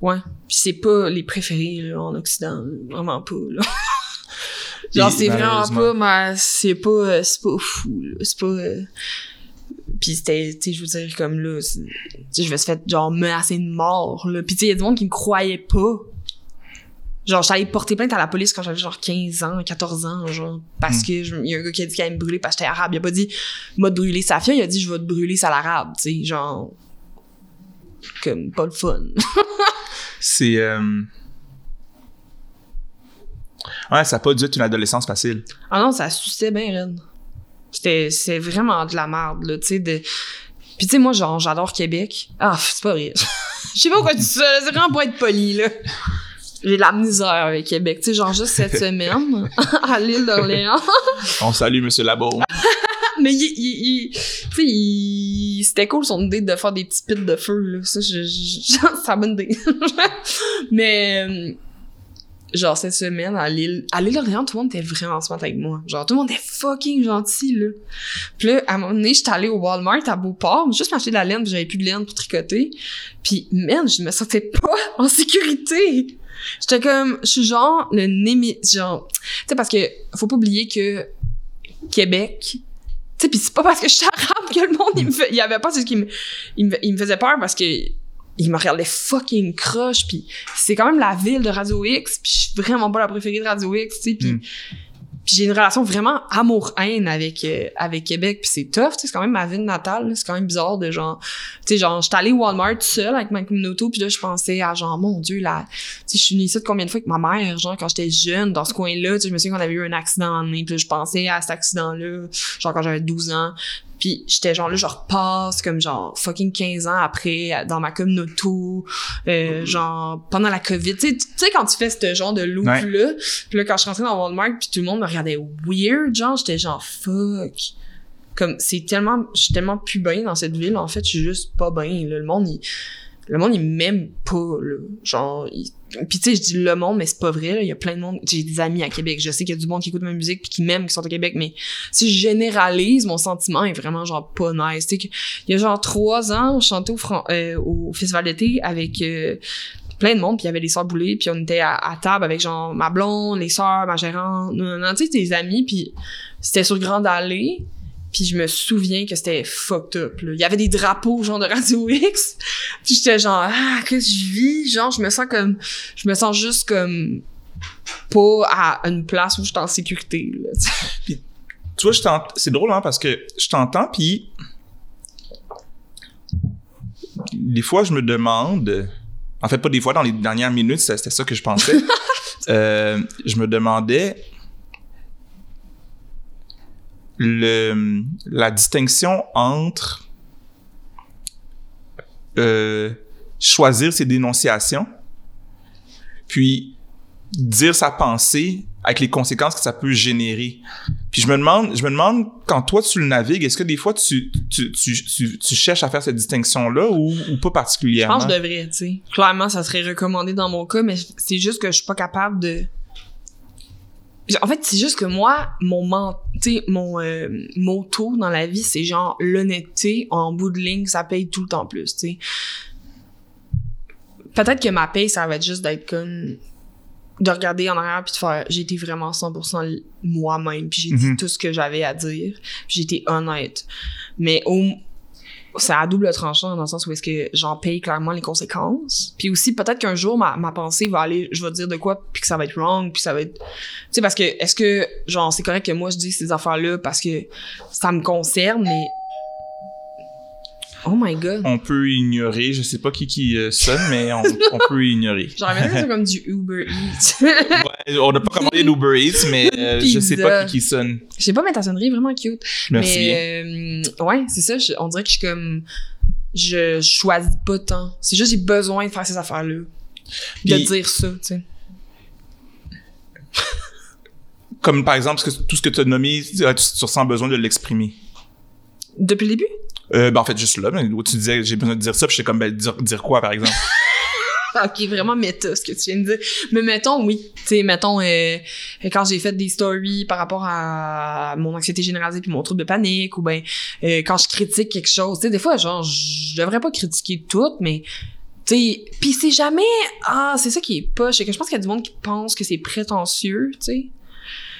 Ouais. Puis c'est pas les préférés là, en Occident. Vraiment pas, là. Genre, et c'est vraiment pas, mais c'est pas, c'est pas fou, là. C'est pas... Euh... Puis c'était, tu sais, je veux dire, comme là, je me suis fait, genre, menacer de mort, là. Puis tu sais, il y a du monde qui me croyait pas. Genre, j'allais porter plainte à la police quand j'avais genre quinze ans, quatorze ans, genre, parce que il y a un gars qui a dit qu'il allait me brûler parce que j'étais arabe. Il a pas dit « m'a brûlé Safia », il a dit « je vais te brûler, sale arabe », tu sais, genre, comme, pas le fun. C'est, euh... Ouais, ça n'a pas dû être une adolescence facile. Ah non, ça suçait bien, Ren. C'était, c'est vraiment de la merde, là, tu sais, de... Puis tu sais, moi, genre, j'adore Québec. Ah, c'est pas vrai. Je sais pas pourquoi tu dis ça, c'est vraiment pour être poli, là. J'ai de la misère avec Québec, tu sais, genre juste cette semaine, à l'île d'Orléans. On salue M. Labaume. Mais il, il, il, tu sais, il, c'était cool son idée de faire des petits pits de feu, là. Ça, je, je, ça bonne idée. Mais... Genre, cette semaine, à l'île, à l'île d'Orléans, tout le monde était vraiment smart avec moi. Genre, tout le monde était fucking gentil, là. Puis là, à un moment donné, j'étais allée au Walmart à Beauport, juste m'acheter de la laine, puis j'avais plus de laine pour tricoter. Puis, man, je me sentais pas en sécurité. J'étais comme, je suis genre le némi... Genre, tu sais, parce que faut pas oublier que Québec... Tu sais, pis c'est pas parce que je suis arabe que le monde, il me fait... Il y avait pas ce qui me... Il me, il me faisait peur parce que... Il me regardait fucking croche, pis c'est quand même la ville de Radio X, pis je suis vraiment pas la préférée de Radio X, tu sais, pis, mm. pis j'ai une relation vraiment amour-haine avec, euh, avec Québec, pis c'est tough, tu sais, c'est quand même ma ville natale, là, c'est quand même bizarre de genre, tu sais, genre, j'étais allée au Walmart seule avec ma communauté, pis là, je pensais à genre, mon Dieu, là, tu sais, je suis venue ici de combien de fois avec ma mère, genre, quand j'étais jeune, dans ce coin-là, tu sais, je me souviens qu'on avait eu un accident en année, pis là, je pensais à cet accident-là, genre, quand j'avais douze ans. Pis j'étais genre là, je repasse comme genre fucking quinze ans après dans ma communauté, euh, genre pendant la COVID. Tu sais, quand tu fais ce genre de loop-là, ouais. Pis là, quand je rentrais dans Walmart, pis tout le monde me regardait weird, genre, j'étais genre fuck. Comme, c'est tellement, je suis tellement plus bien dans cette ville, en fait, je suis juste pas bien, là. Le monde, il, le monde, il m'aime pas, là. Genre, il, pis tu sais, je dis le monde, mais c'est pas vrai, là. Il y a plein de monde. J'ai des amis à Québec. Je sais qu'il y a du monde qui écoute ma musique pis qui m'aime, qui sont au Québec, mais si je généralise, mon sentiment est vraiment genre pas nice. Tu sais, il y a genre trois ans, on chantait au, Fran- euh, au Festival d'été avec euh, plein de monde pis il y avait les sœurs Boulay pis on était à, à table avec genre ma blonde, les sœurs, ma gérante, tu sais, des amis pis c'était sur Grande Allée. Pis je me souviens que c'était fucked up, là. Il y avait des drapeaux, genre, de Radio X. Pis j'étais genre, ah, qu'est-ce que je vis? Genre, je me sens comme, je me sens juste comme pas à une place où je suis en sécurité, là. Pis, tu vois, je t'entends, c'est drôle, hein, parce que je t'entends pis des fois, je me demande, en fait, pas des fois, dans les dernières minutes, c'était ça que je pensais. euh, je me demandais, Le, la distinction entre euh, choisir ses dénonciations puis dire sa pensée avec les conséquences que ça peut générer. Puis je me demande, je me demande quand toi tu le navigues, est-ce que des fois tu, tu, tu, tu, tu cherches à faire cette distinction-là ou, ou pas particulièrement? Je pense que je devrais, tu sais. Clairement, ça serait recommandé dans mon cas, mais c'est juste que je suis pas capable de... En fait, c'est juste que moi, mon, mon euh, motto dans la vie, c'est genre l'honnêteté, en bout de ligne, ça paye tout le temps plus, tu sais. Peut-être que ma paye, ça va être juste d'être comme... de regarder en arrière puis de faire... J'ai été vraiment cent pour cent moi-même, puis j'ai mm-hmm. dit tout ce que j'avais à dire, puis j'ai été honnête. Mais au... c'est à double tranchant dans le sens où est-ce que j'en paye clairement les conséquences. Puis aussi, peut-être qu'un jour, ma, ma pensée va aller, je vais dire de quoi, puis que ça va être wrong, puis ça va être... Tu sais, parce que, est-ce que, genre, c'est correct que moi, je dis ces affaires-là parce que ça me concerne, mais... Oh my God! On peut ignorer, je sais pas qui qui euh, sonne, mais on, on peut ignorer. J'aurais bien ça comme du Uber Eats. Ouais, on n'a pas commandé d'Uber Eats, mais euh, je sais pas qui qui sonne. Je sais pas, mais ta sonnerie est vraiment cute. Merci. Mais euh, ouais, c'est ça, je, on dirait que je suis comme... Je choisis pas tant. C'est juste j'ai besoin de faire ces affaires-là. Puis, de dire ça, tu sais. Comme par exemple, tout ce que tu as nommé, tu, tu ressens besoin de l'exprimer. Depuis le début? Euh, ben en fait, juste là, où tu disais, j'ai besoin de dire ça, puis j'étais comme, ben, dire, dire quoi, par exemple? Ok, vraiment méta, ce que tu viens de dire. Mais mettons, oui, tu sais, mettons, euh, quand j'ai fait des stories par rapport à mon anxiété généralisée puis mon trouble de panique, ou ben, euh, quand je critique quelque chose, tu sais, des fois, genre, je devrais pas critiquer tout, mais... T'sais, pis c'est jamais... Ah, c'est ça qui est poche, c'est que je pense qu'il y a du monde qui pense que c'est prétentieux, tu sais.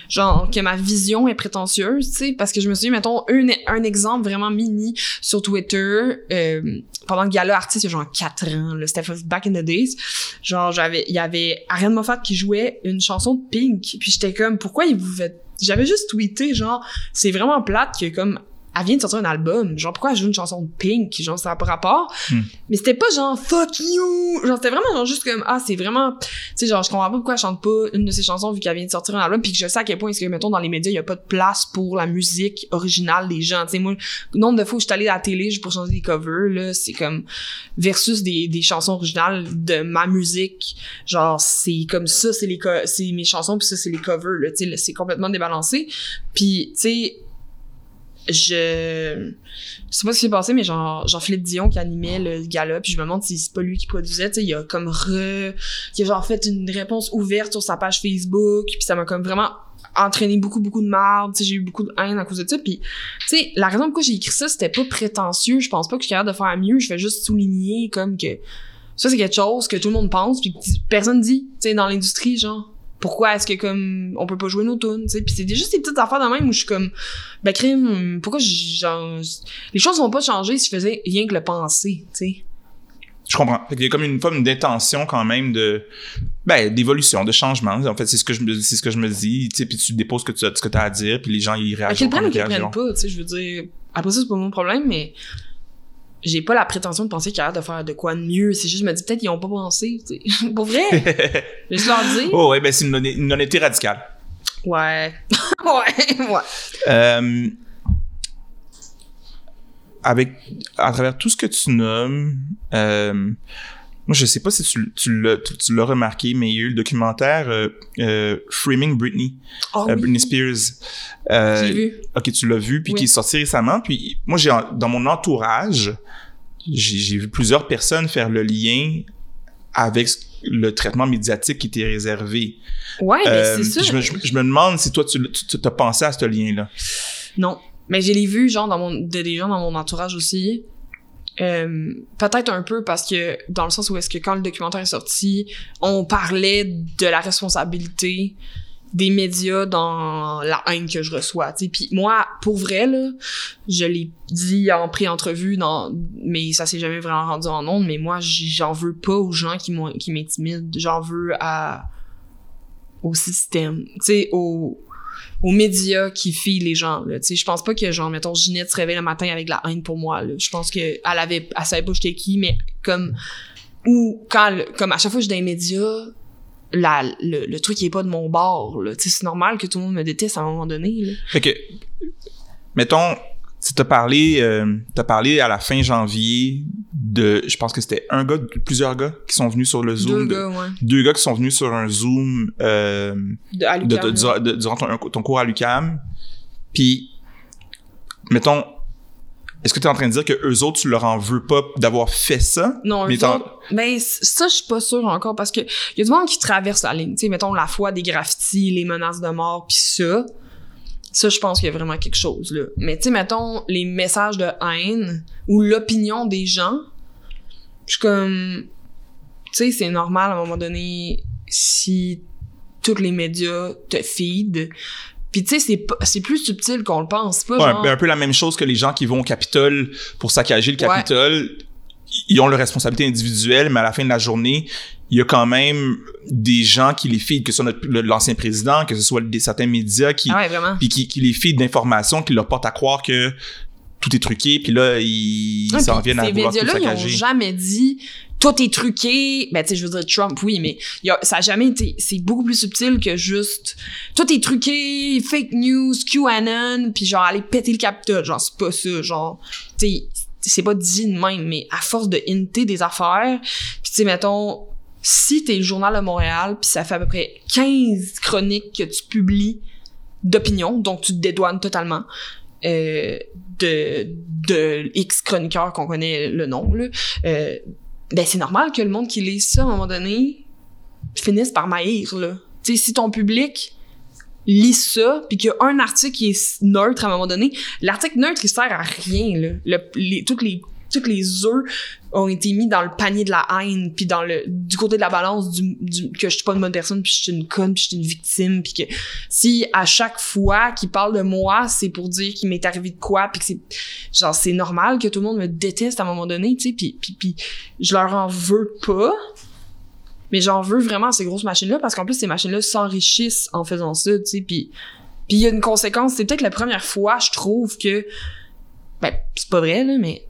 Genre, que ma vision est prétentieuse, tu sais, parce que je me suis dit, mettons, un, un exemple vraiment mini sur Twitter, euh, pendant le gala artiste, il y a genre quatre ans, là, c'était back in the days, genre, j'avais, il y avait Ariane Moffat qui jouait une chanson de Pink, puis j'étais comme, pourquoi il vous fait... J'avais juste tweeté, genre, c'est vraiment plate que, comme, elle vient de sortir un album, genre, pourquoi elle joue une chanson de Pink, genre, ça n'a pas rapport, mm. mais c'était pas genre, fuck you, genre, c'était vraiment genre juste comme, ah, c'est vraiment... sais, genre, je comprends pas pourquoi elle chante pas une de ses chansons vu qu'elle vient de sortir un album, puis que je sais à quel point, est-ce que, mettons, dans les médias, il y a pas de place pour la musique originale des gens. Tu sais, moi, nombre de fois où je suis allée à la télé juste pour changer des covers, là, c'est comme, versus des, des chansons originales de ma musique, genre, c'est comme ça, c'est les, co- c'est mes chansons, puis ça, c'est les covers, là, tu sais, c'est complètement débalancé. Puis, tu sais, Je... je sais pas ce qui s'est passé, mais genre Jean-Philippe Dion qui animait le gala, puis je me demande si c'est pas lui qui produisait, tu sais, il a comme re... il a genre fait une réponse ouverte sur sa page Facebook, puis ça m'a comme vraiment entraîné beaucoup, beaucoup de merde, tu sais, j'ai eu beaucoup de haine à cause de ça, puis tu sais, la raison pourquoi j'ai écrit ça, c'était pas prétentieux, je pense pas que je suis capable de faire mieux, je fais juste souligner comme que ça, c'est quelque chose que tout le monde pense, puis que personne dit, tu sais, dans l'industrie, genre. Pourquoi est-ce que, comme, on peut pas jouer nos tunes, tu sais? Puis c'est juste des petites affaires de même où je suis comme, ben, crime, pourquoi je, genre, les choses vont pas changer si je faisais rien que le penser, tu sais? Je comprends. Il y a comme une forme d'intention quand même de, ben, d'évolution, de changement. En fait, c'est ce que je me, c'est ce que je me dis, tu sais, puis tu déposes ce que tu as, ce que t'as à dire, puis les gens, ils réagissent. À quel point ils comprennent pas, tu sais, je veux dire, après ça, c'est pas mon problème, mais j'ai pas la prétention de penser qu'il y a l'air de faire de quoi de mieux. C'est juste, je me dis, peut-être qu'ils ont pas pensé, tu sais. Pour vrai. Je vais leur dire. Oh, ouais, ben, c'est une, honnêt, une honnêteté radicale. Ouais. ouais, ouais. Euh, avec, à travers tout ce que tu nommes, euh, moi, je sais pas si tu, tu, l'as, tu, tu l'as remarqué, mais il y a eu le documentaire euh, euh, Framing Britney, oh, euh, oui. Britney Spears. Euh, j'ai vu. Ok, tu l'as vu, puis oui. Qui est sorti récemment. Puis moi, j'ai dans mon entourage, j'ai, j'ai vu plusieurs personnes faire le lien avec le traitement médiatique qui t'est réservé. Ouais, euh, mais c'est ça. Je me, je, je me demande si toi, tu, tu, tu as pensé à ce lien-là. Non, mais j'ai les vu, genre, dans mon, des gens dans mon entourage aussi. Euh, peut-être un peu parce que dans le sens où est-ce que quand le documentaire est sorti, on parlait de la responsabilité des médias dans la haine que je reçois, tu sais. Puis moi, pour vrai, là, je l'ai dit en pré-entrevue, dans, mais ça s'est jamais vraiment rendu en ondes, mais moi, j'en veux pas aux gens qui, m'ont, qui m'intimident, j'en veux à, au système, tu sais, au... aux médias qui filent les gens, là. Tu sais, je pense pas que, genre, mettons, Ginette se réveille le matin avec la haine pour moi, là. Je pense qu'elle avait, elle savait pas j'étais qui, mais comme, ou quand, comme à chaque fois que je suis dans les médias, la, le, le truc qui est pas de mon bord, là. Tu sais, c'est normal que tout le monde me déteste à un moment donné, là. Fait que, mettons, tu t'as parlé, euh, t'as parlé à la fin janvier de, je pense que c'était un gars, plusieurs gars qui sont venus sur le Zoom. Deux de, gars, ouais. Deux gars qui sont venus sur un Zoom euh, de, de, de, de, durant ton, ton cours à l'U Q A M. Puis, mettons, est-ce que t'es en train de dire que eux autres, tu leur en veux pas d'avoir fait ça? Non, mais ben, ça, je suis pas sûre encore parce que y a du monde qui traverse la ligne. Tu sais, mettons, la foi des graffitis, les menaces de mort, pis ça. Ça, je pense qu'il y a vraiment quelque chose, là. Mais, tu sais, mettons, les messages de haine ou l'opinion des gens, je suis comme... Tu sais, c'est normal, à un moment donné, si tous les médias te feed. Puis, tu sais, c'est, c'est plus subtil qu'on le pense, pas, ouais, genre... Un peu la même chose que les gens qui vont au Capitole pour saccager le Capitole. Ouais. Ils ont leur responsabilité individuelle, mais à la fin de la journée... Il y a quand même des gens qui les feedent, que ce soit notre, le, l'ancien président, que ce soit des, certains médias qui, ah ouais, vraiment. Puis qui, qui les feedent d'informations, qui leur portent à croire que tout est truqué, puis là, ils ah, s'en viennent à vouloir tout saccager. Ces médias-là, ils n'ont jamais dit « tout est truqué ». Ben, tu sais, je veux dire Trump, oui, mais y a, ça n'a jamais été... C'est beaucoup plus subtil que juste « tout est truqué »,« fake news »,« QAnon », puis genre aller péter le Capitole. Genre, c'est pas ça, genre... Tu sais, c'est pas dit de même, mais à force de hinter des affaires, puis tu sais, mettons... Si t'es le Journal de Montréal, puis ça fait à peu près quinze chroniques que tu publies d'opinion, donc tu te dédouanes totalement euh, de, de X chroniqueurs qu'on connaît le nom, là, euh, ben c'est normal que le monde qui lise ça, à un moment donné, finisse par maïr, là. Tu sais, si ton public lit ça, puis qu'il y a un article qui est neutre, à un moment donné, l'article neutre, il sert à rien, là. Le, les, toutes les... Tous les œufs ont été mis dans le panier de la haine, puis dans le du côté de la balance du, du que je suis pas une bonne personne, puis je suis une conne, puis je suis une victime, puis que si à chaque fois qu'il parle de moi, c'est pour dire qu'il m'est arrivé de quoi, puis que c'est genre c'est normal que tout le monde me déteste à un moment donné, tu sais, puis puis puis je leur en veux pas, mais j'en veux vraiment à ces grosses machines là parce qu'en plus ces machines là s'enrichissent en faisant ça, tu sais, puis puis il y a une conséquence, c'est peut-être la première fois je trouve que ben c'est pas vrai là, mais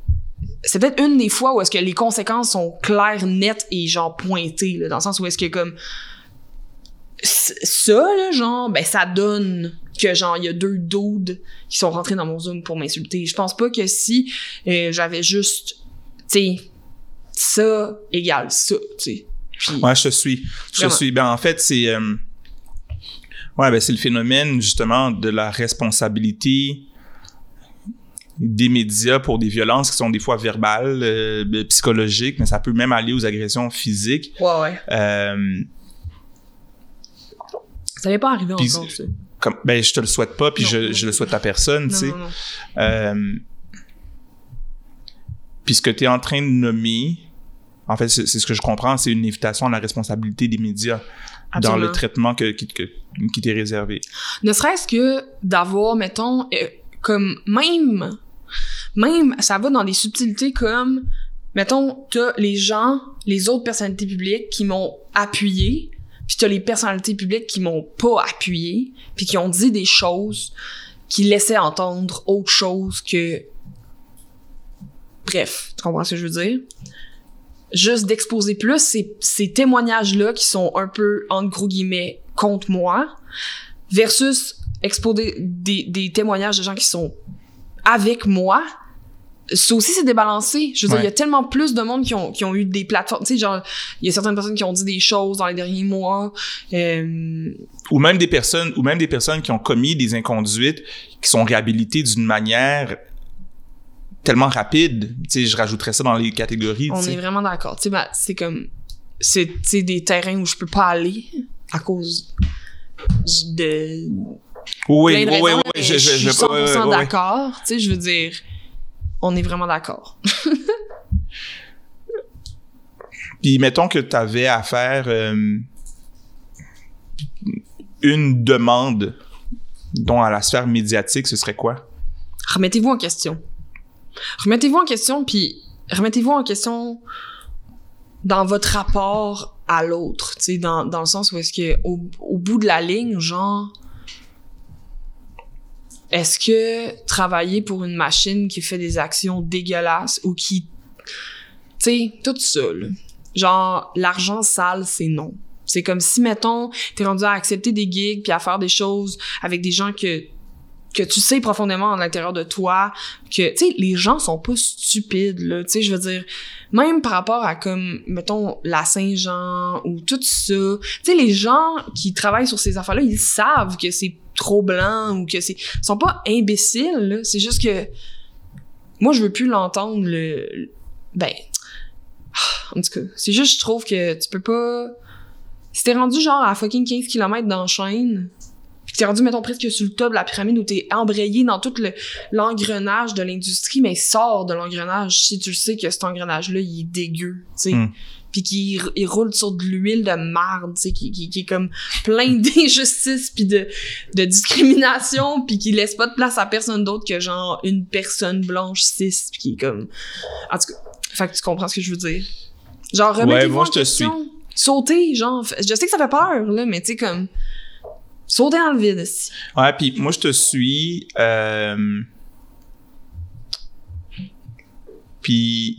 c'est peut-être une des fois où est-ce que les conséquences sont claires, nettes et genre pointées, là, dans le sens où est-ce que comme ça, là, genre, ben ça donne que genre il y a deux dudes qui sont rentrés dans mon Zoom pour m'insulter. Je pense pas que si euh, j'avais juste, tu sais, ça égale ça, tu sais. Puis, ouais, je te suis. Je te suis. Ben, en fait, c'est... Euh, ouais, ben, c'est le phénomène, justement, de la responsabilité des médias pour des violences qui sont des fois verbales, euh, psychologiques, mais ça peut même aller aux agressions physiques. Ouais, ouais. Euh, ça n'est pas arrivé pis, encore, ça. Comme, ben, je te le souhaite pas, puis je, je le souhaite à personne, tu sais. Euh, puis ce que tu es en train de nommer... En fait, c'est, c'est ce que je comprends, c'est une invitation à la responsabilité des médias. Absolument. Dans le traitement que, qui, que, qui t'est réservé. Ne serait-ce que d'avoir, mettons, euh, comme même, même, ça va dans des subtilités comme, mettons, t'as les gens, les autres personnalités publiques qui m'ont appuyé, puis t'as les personnalités publiques qui m'ont pas appuyé, puis qui ont dit des choses qui laissaient entendre autre chose que... Bref, tu comprends ce que je veux dire? Juste d'exposer plus ces, ces témoignages-là qui sont un peu, entre gros guillemets, contre moi, versus exposer des, des, des témoignages de gens qui sont avec moi. Ça aussi, c'est débalancé. Je veux ouais. dire, il y a tellement plus de monde qui ont, qui ont eu des plateformes. Tu sais, genre, il y a certaines personnes qui ont dit des choses dans les derniers mois. Euh... Ou même des personnes, ou même des personnes qui ont commis des inconduites, qui sont réhabilitées d'une manière... tellement rapide, tu sais, je rajouterais ça dans les catégories. On t'sais. Est vraiment d'accord, tu sais, ben, c'est comme, c'est, tu sais, des terrains où je peux pas aller à cause de... Oui, de oui, raisons, oui, oui, je, je, je suis cent pour cent oui, oui, oui. d'accord, tu sais, je veux dire, on est vraiment d'accord. Puis, mettons que t'avais à faire euh, une demande, dont à la sphère médiatique, ce serait quoi? Remettez-vous en question. Remettez-vous en question, puis remettez-vous en question dans votre rapport à l'autre, tu sais, dans, dans le sens où est-ce que au, au bout de la ligne, genre, est-ce que travailler pour une machine qui fait des actions dégueulasses ou qui, tu sais, tout ça, là, genre, l'argent sale, c'est non. C'est comme si, mettons, t'es rendu à accepter des gigs puis à faire des choses avec des gens que... que tu sais profondément à l'intérieur de toi que, tu sais, les gens sont pas stupides, là, tu sais, je veux dire, même par rapport à, comme, mettons, la Saint-Jean ou tout ça, tu sais, les gens qui travaillent sur ces affaires-là, ils savent que c'est trop blanc ou que c'est... Ils sont pas imbéciles, là, c'est juste que... Moi, je veux plus l'entendre, le... le ben... En tout cas, c'est juste, je trouve que tu peux pas... Si t'es rendu, genre, à fucking quinze kilomètres dans la chaîne... t'es rendu, mettons, presque sur le top de la pyramide où t'es embrayé dans tout le, l'engrenage de l'industrie, mais sors de l'engrenage si tu sais que cet engrenage-là, il est dégueu, tu sais. Mm. Puis qu'il il roule sur de l'huile de marde, tu sais, qui, qui, qui est comme plein d'injustices puis de, de discrimination, puis qui laisse pas de place à personne d'autre que, genre, une personne blanche cis, puis qui est comme... En tout cas, fait que tu comprends ce que je veux dire. Genre, remettez-vous ouais, en question. Sautez, genre... Je sais que ça fait peur, là, mais tu sais, comme... Sauter dans le vide aussi. Ouais, puis moi, je te suis. Euh... Puis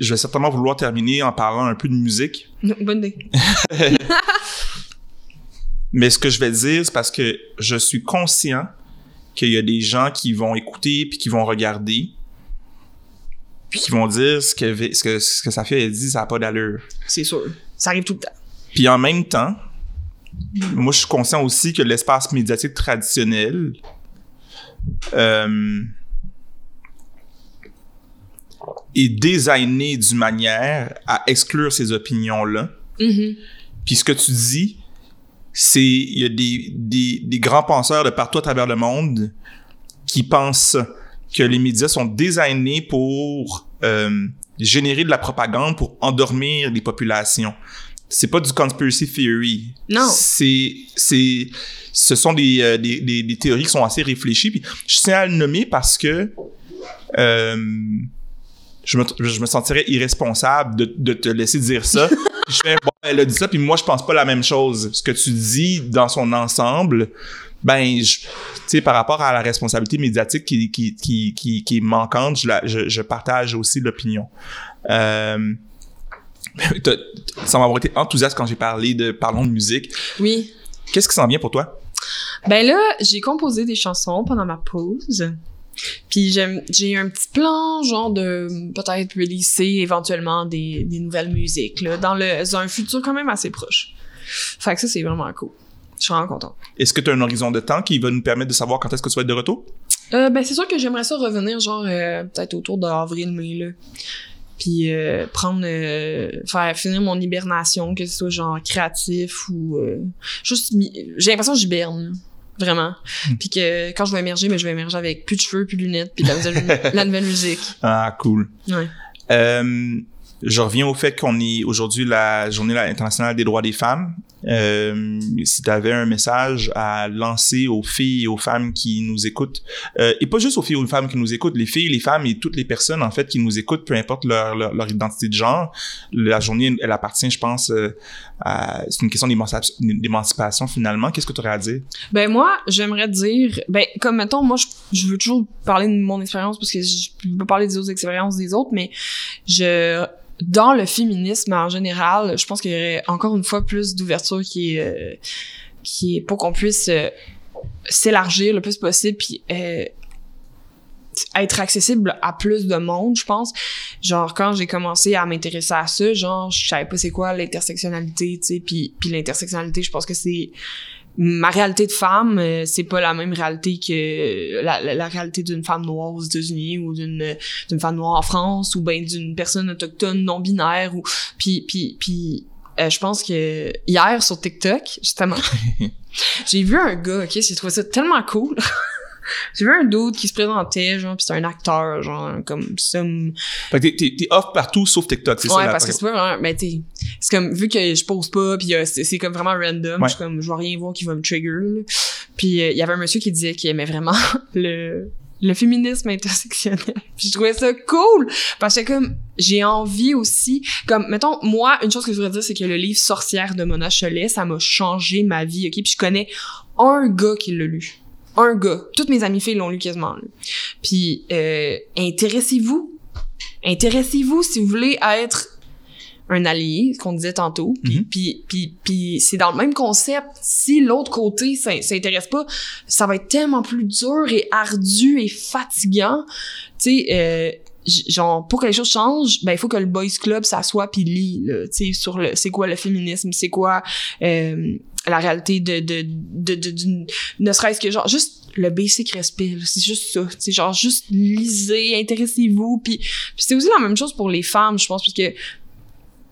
je vais certainement vouloir terminer en parlant un peu de musique. Bonne idée. Mais ce que je vais dire, c'est parce que je suis conscient qu'il y a des gens qui vont écouter puis qui vont regarder puis qui vont dire ce que, ce que, ce que Safia a dit, ça n'a pas d'allure. C'est sûr. Ça arrive tout le temps. Puis en même temps... Moi, je suis conscient aussi que l'espace médiatique traditionnel euh, est designé d'une manière à exclure ces opinions-là. Mm-hmm. Puis ce que tu dis, c'est il y a des, des, des grands penseurs de partout à travers le monde qui pensent que les médias sont designés pour euh, générer de la propagande pour endormir les populations. C'est pas du conspiracy theory. Non. C'est, c'est, ce sont des, euh, des, des, des théories qui sont assez réfléchies. Puis je tiens à le nommer parce que euh, je, me, je me sentirais irresponsable de, de te laisser dire ça Je fais, bon, elle a dit ça, puis moi, je pense pas la même chose. Ce que tu dis dans son ensemble, ben, tu sais, par rapport à la responsabilité médiatique qui, qui, qui, qui, qui est manquante, je, la, je, je partage aussi l'opinion. Euh, ça m'a été enthousiaste quand j'ai parlé de parlons de musique. Oui. Qu'est-ce qui s'en vient pour toi? Ben là, j'ai composé des chansons pendant ma pause. Puis j'ai, j'ai un petit plan, genre de peut-être releaser éventuellement des, des nouvelles musiques, là, dans, le, dans un futur quand même assez proche. Fait que ça, c'est vraiment cool. Je suis vraiment contente. Est-ce que tu as un horizon de temps qui va nous permettre de savoir quand est-ce que tu vas être de retour? Euh, ben c'est sûr que j'aimerais ça revenir, genre euh, peut-être autour d'avril-mai, là. Puis euh, prendre, euh, faire finir mon hibernation, que ce soit genre créatif ou euh, juste, j'ai l'impression que j'hiberne, vraiment. Mmh. Puis que quand je vais émerger, mais je vais émerger avec plus de cheveux, plus de lunettes, puis de la nouvelle, la nouvelle musique. Ah, cool. Ouais. Euh, je reviens au fait qu'on est aujourd'hui la Journée internationale des droits des femmes. Euh, si tu avais un message à lancer aux filles et aux femmes qui nous écoutent, euh, et pas juste aux filles et aux femmes qui nous écoutent, les filles, les femmes et toutes les personnes en fait qui nous écoutent, peu importe leur, leur, leur identité de genre, la journée, elle appartient, je pense, euh, à, c'est une question d'émancipation, d'émancipation finalement. Qu'est-ce que tu aurais à dire? Ben moi, j'aimerais dire, ben comme mettons, moi je, je veux toujours parler de mon expérience parce que je peux parler des autres expériences des autres, mais je... Dans le féminisme en général, je pense qu'il y aurait encore une fois plus d'ouverture qui est, euh, qui est pour qu'on puisse euh, s'élargir le plus possible puis euh, être accessible à plus de monde, je pense. Genre, quand j'ai commencé à m'intéresser à ça, genre, je savais pas c'est quoi l'intersectionnalité, tu sais, puis, puis l'intersectionnalité, je pense que c'est... Ma réalité de femme, euh, c'est pas la même réalité que la, la, la réalité d'une femme noire aux États-Unis ou d'une d'une femme noire en France ou ben d'une personne autochtone non binaire ou puis puis puis euh, je pense que hier sur TikTok justement j'ai vu un gars, ok, j'ai trouvé ça tellement cool. J'ai vu un dude qui se présentait, genre, pis c'était un acteur, genre, comme ça. Fait que t'es, t'es, t'es off partout sauf TikTok, c'est ouais, ça? Ouais, parce que c'est pas vraiment, ben t'es, c'est comme, vu que je pose pas, pis euh, c'est, c'est comme vraiment random, ouais. Je suis comme, je vais rien voir qui va me trigger, pis il euh, y avait un monsieur qui disait qu'il aimait vraiment le, le féminisme intersectionnel. Pis je trouvais ça cool! Parce que comme, j'ai envie aussi, comme, mettons, moi, une chose que je voudrais dire, c'est que le livre Sorcière de Mona Cholet, ça m'a changé ma vie, ok? Pis je connais un gars qui l'a lu. Un gars. Toutes mes amies filles l'ont lu quasiment. Là. Puis, euh, intéressez-vous. Intéressez-vous si vous voulez à être un allié, ce qu'on disait tantôt. Puis, mm-hmm. puis, puis, puis c'est dans le même concept. Si l'autre côté ça, ça intéresse pas, ça va être tellement plus dur et ardu et fatigant. Tu sais... Euh, genre pour que les choses changent, ben il faut que le boys club s'assoie puis lit là, tu sais, sur le c'est quoi le féminisme, c'est quoi euh, la réalité de de, de de de ne serait-ce que genre juste le basic respect, là, c'est juste ça, tu sais, genre juste lisez, intéressez-vous, puis c'est aussi la même chose pour les femmes, je pense, parce que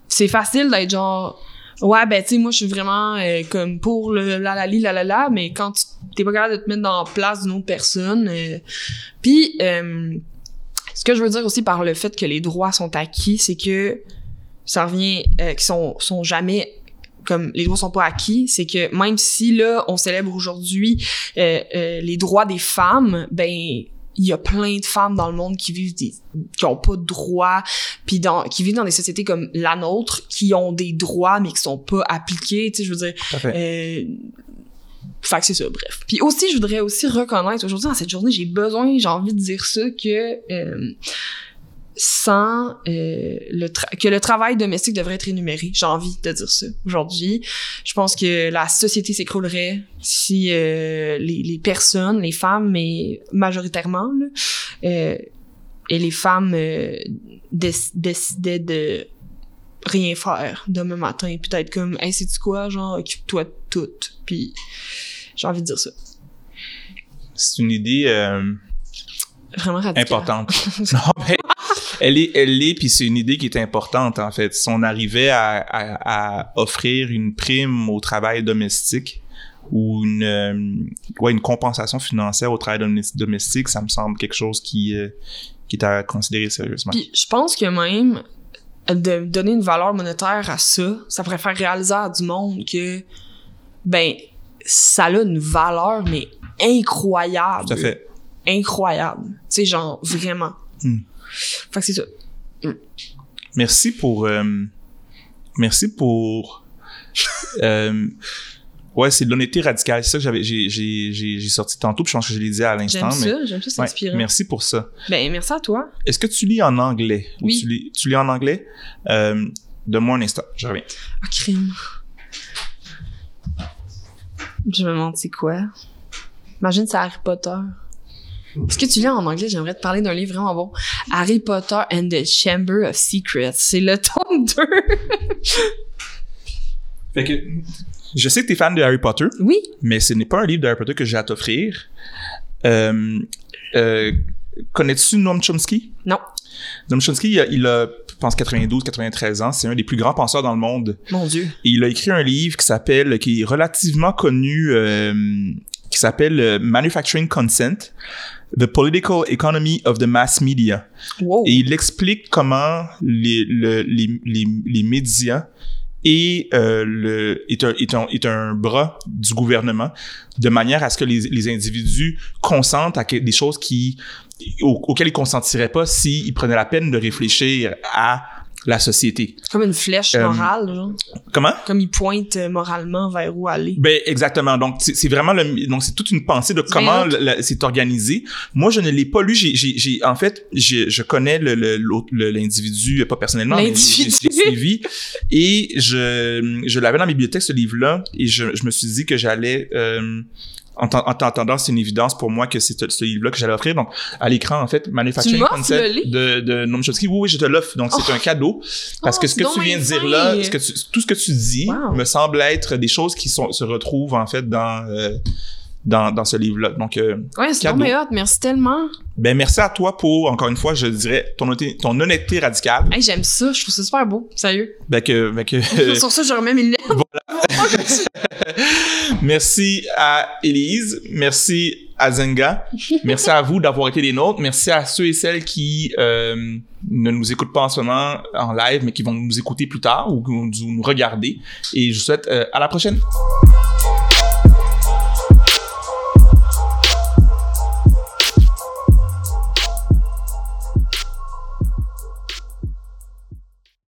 c'est facile d'être genre ouais, ben, tu sais, moi, je suis vraiment euh, comme pour le la la li, la la la, mais quand tu t'es pas capable de te mettre dans la place d'une autre personne, euh, puis euh, ce que je veux dire aussi par le fait que les droits sont acquis, c'est que ça revient, euh, qu'ils sont, sont jamais, comme les droits sont pas acquis, c'est que même si là, on célèbre aujourd'hui euh, euh, les droits des femmes, ben, il y a plein de femmes dans le monde qui vivent des, qui ont pas de droits, puis dans, qui vivent dans des sociétés comme la nôtre, qui ont des droits, mais qui sont pas appliqués, tu sais, je veux dire, euh, fait que c'est ça, bref. Puis aussi, je voudrais aussi reconnaître, aujourd'hui, dans cette journée, j'ai besoin, j'ai envie de dire ça, que euh, sans... Euh, le tra- que le travail domestique devrait être énuméré. J'ai envie de dire ça aujourd'hui. Je pense que la société s'écroulerait si euh, les, les personnes, les femmes, mais majoritairement, là, euh, et les femmes euh, déc- décidaient de rien faire demain matin. Puis d'être comme, « Hey, sais-tu quoi? Genre, occupe-toi de tout. » Puis... J'ai envie de dire ça. C'est une idée euh, vraiment radicale. Importante. Non, mais elle est, elle est, puis c'est une idée qui est importante, en fait. Si on arrivait à, à, à offrir une prime au travail domestique ou une, euh, ouais, une compensation financière au travail domestique, ça me semble quelque chose qui, euh, qui est à considérer sérieusement. Puis je pense que même de donner une valeur monétaire à ça, ça pourrait faire réaliser à du monde que, ben, ça a une valeur, mais incroyable. Tout à fait. Incroyable. Tu sais, genre, vraiment. Mm. Fait que c'est ça. Mm. Merci pour, euh, merci pour... euh, ouais, c'est de l'honnêteté radicale. C'est ça que j'avais, j'ai, j'ai, j'ai, j'ai sorti tantôt, puis je pense que je l'ai dit à l'instant. J'aime mais, ça, j'aime ça, c'est ouais, inspirant. Merci pour ça. Ben, merci à toi. Est-ce que tu lis en anglais? Oui. Ou tu lis, tu lis en anglais? Euh, Donne-moi un instant, je reviens. Ah, crime. Je me demande c'est quoi. Imagine, c'est Harry Potter. Est-ce que tu lis en anglais? J'aimerais te parler d'un livre vraiment bon. Harry Potter and the Chamber of Secrets. C'est le tome deux. Fait que, je sais que t'es fan de Harry Potter. Oui. Mais ce n'est pas un livre de Harry Potter que j'ai à t'offrir. Euh, euh, connais-tu Noam Chomsky? Non. Noam Chomsky, il a, il a je pense, quatre-vingt-douze quatre-vingt-treize ans. C'est un des plus grands penseurs dans le monde. Mon Dieu. Et il a écrit un livre qui s'appelle, qui est relativement connu, euh, qui s'appelle euh, Manufacturing Consent. The Political Economy of the Mass Media. Wow. Et il explique comment les, le, les, les, les médias et, euh, le, est, un, est, un, est un bras du gouvernement de manière à ce que les, les individus consentent à des choses qui, aux, auxquelles ils ne consentiraient pas s'ils prenaient la peine de réfléchir à la société. Comme une flèche morale, euh, genre. Comment? Comme il pointe moralement vers où aller. Ben, exactement. Donc, c'est, c'est vraiment le, donc, c'est toute une pensée de comment la, la, c'est organisé. Moi, je ne l'ai pas lu. J'ai, j'ai, j'ai en fait, j'ai, je connais le, le, le, l'individu, pas personnellement, l'individu. mais j'ai suivi. Et je, je l'avais dans la bibliothèque, ce livre-là, et je, je me suis dit que j'allais, euh, En, t- en t'entendant, c'est une évidence pour moi que c'est t- ce livre-là que j'allais offrir. Donc, à l'écran, en fait, Manufacturing Consent de, de Noam Chomsky. Oui, oui, je te l'offre. Donc, oh. c'est un cadeau. Parce oh, que ce que tu viens de dire là, ce que tu, tout ce que tu dis wow. me semble être des choses qui sont, se retrouvent, en fait, dans, euh, dans, dans ce livre-là. Donc, euh, ouais, c'est cadeau. Non, mais hot. Merci tellement. Ben, merci à toi pour, encore une fois, je dirais, ton honnêteté, ton honnêteté radicale. Hey, j'aime ça. Je trouve ça super beau. Sérieux. Ben, que, ben, que. Euh, Sur ça, je remets mes lunettes. Voilà. Merci à Élise, merci à Zenga, merci à vous d'avoir été les nôtres, merci à ceux et celles qui euh, ne nous écoutent pas en ce moment en live, mais qui vont nous écouter plus tard ou, ou nous regarder. Et je vous souhaite euh, à la prochaine.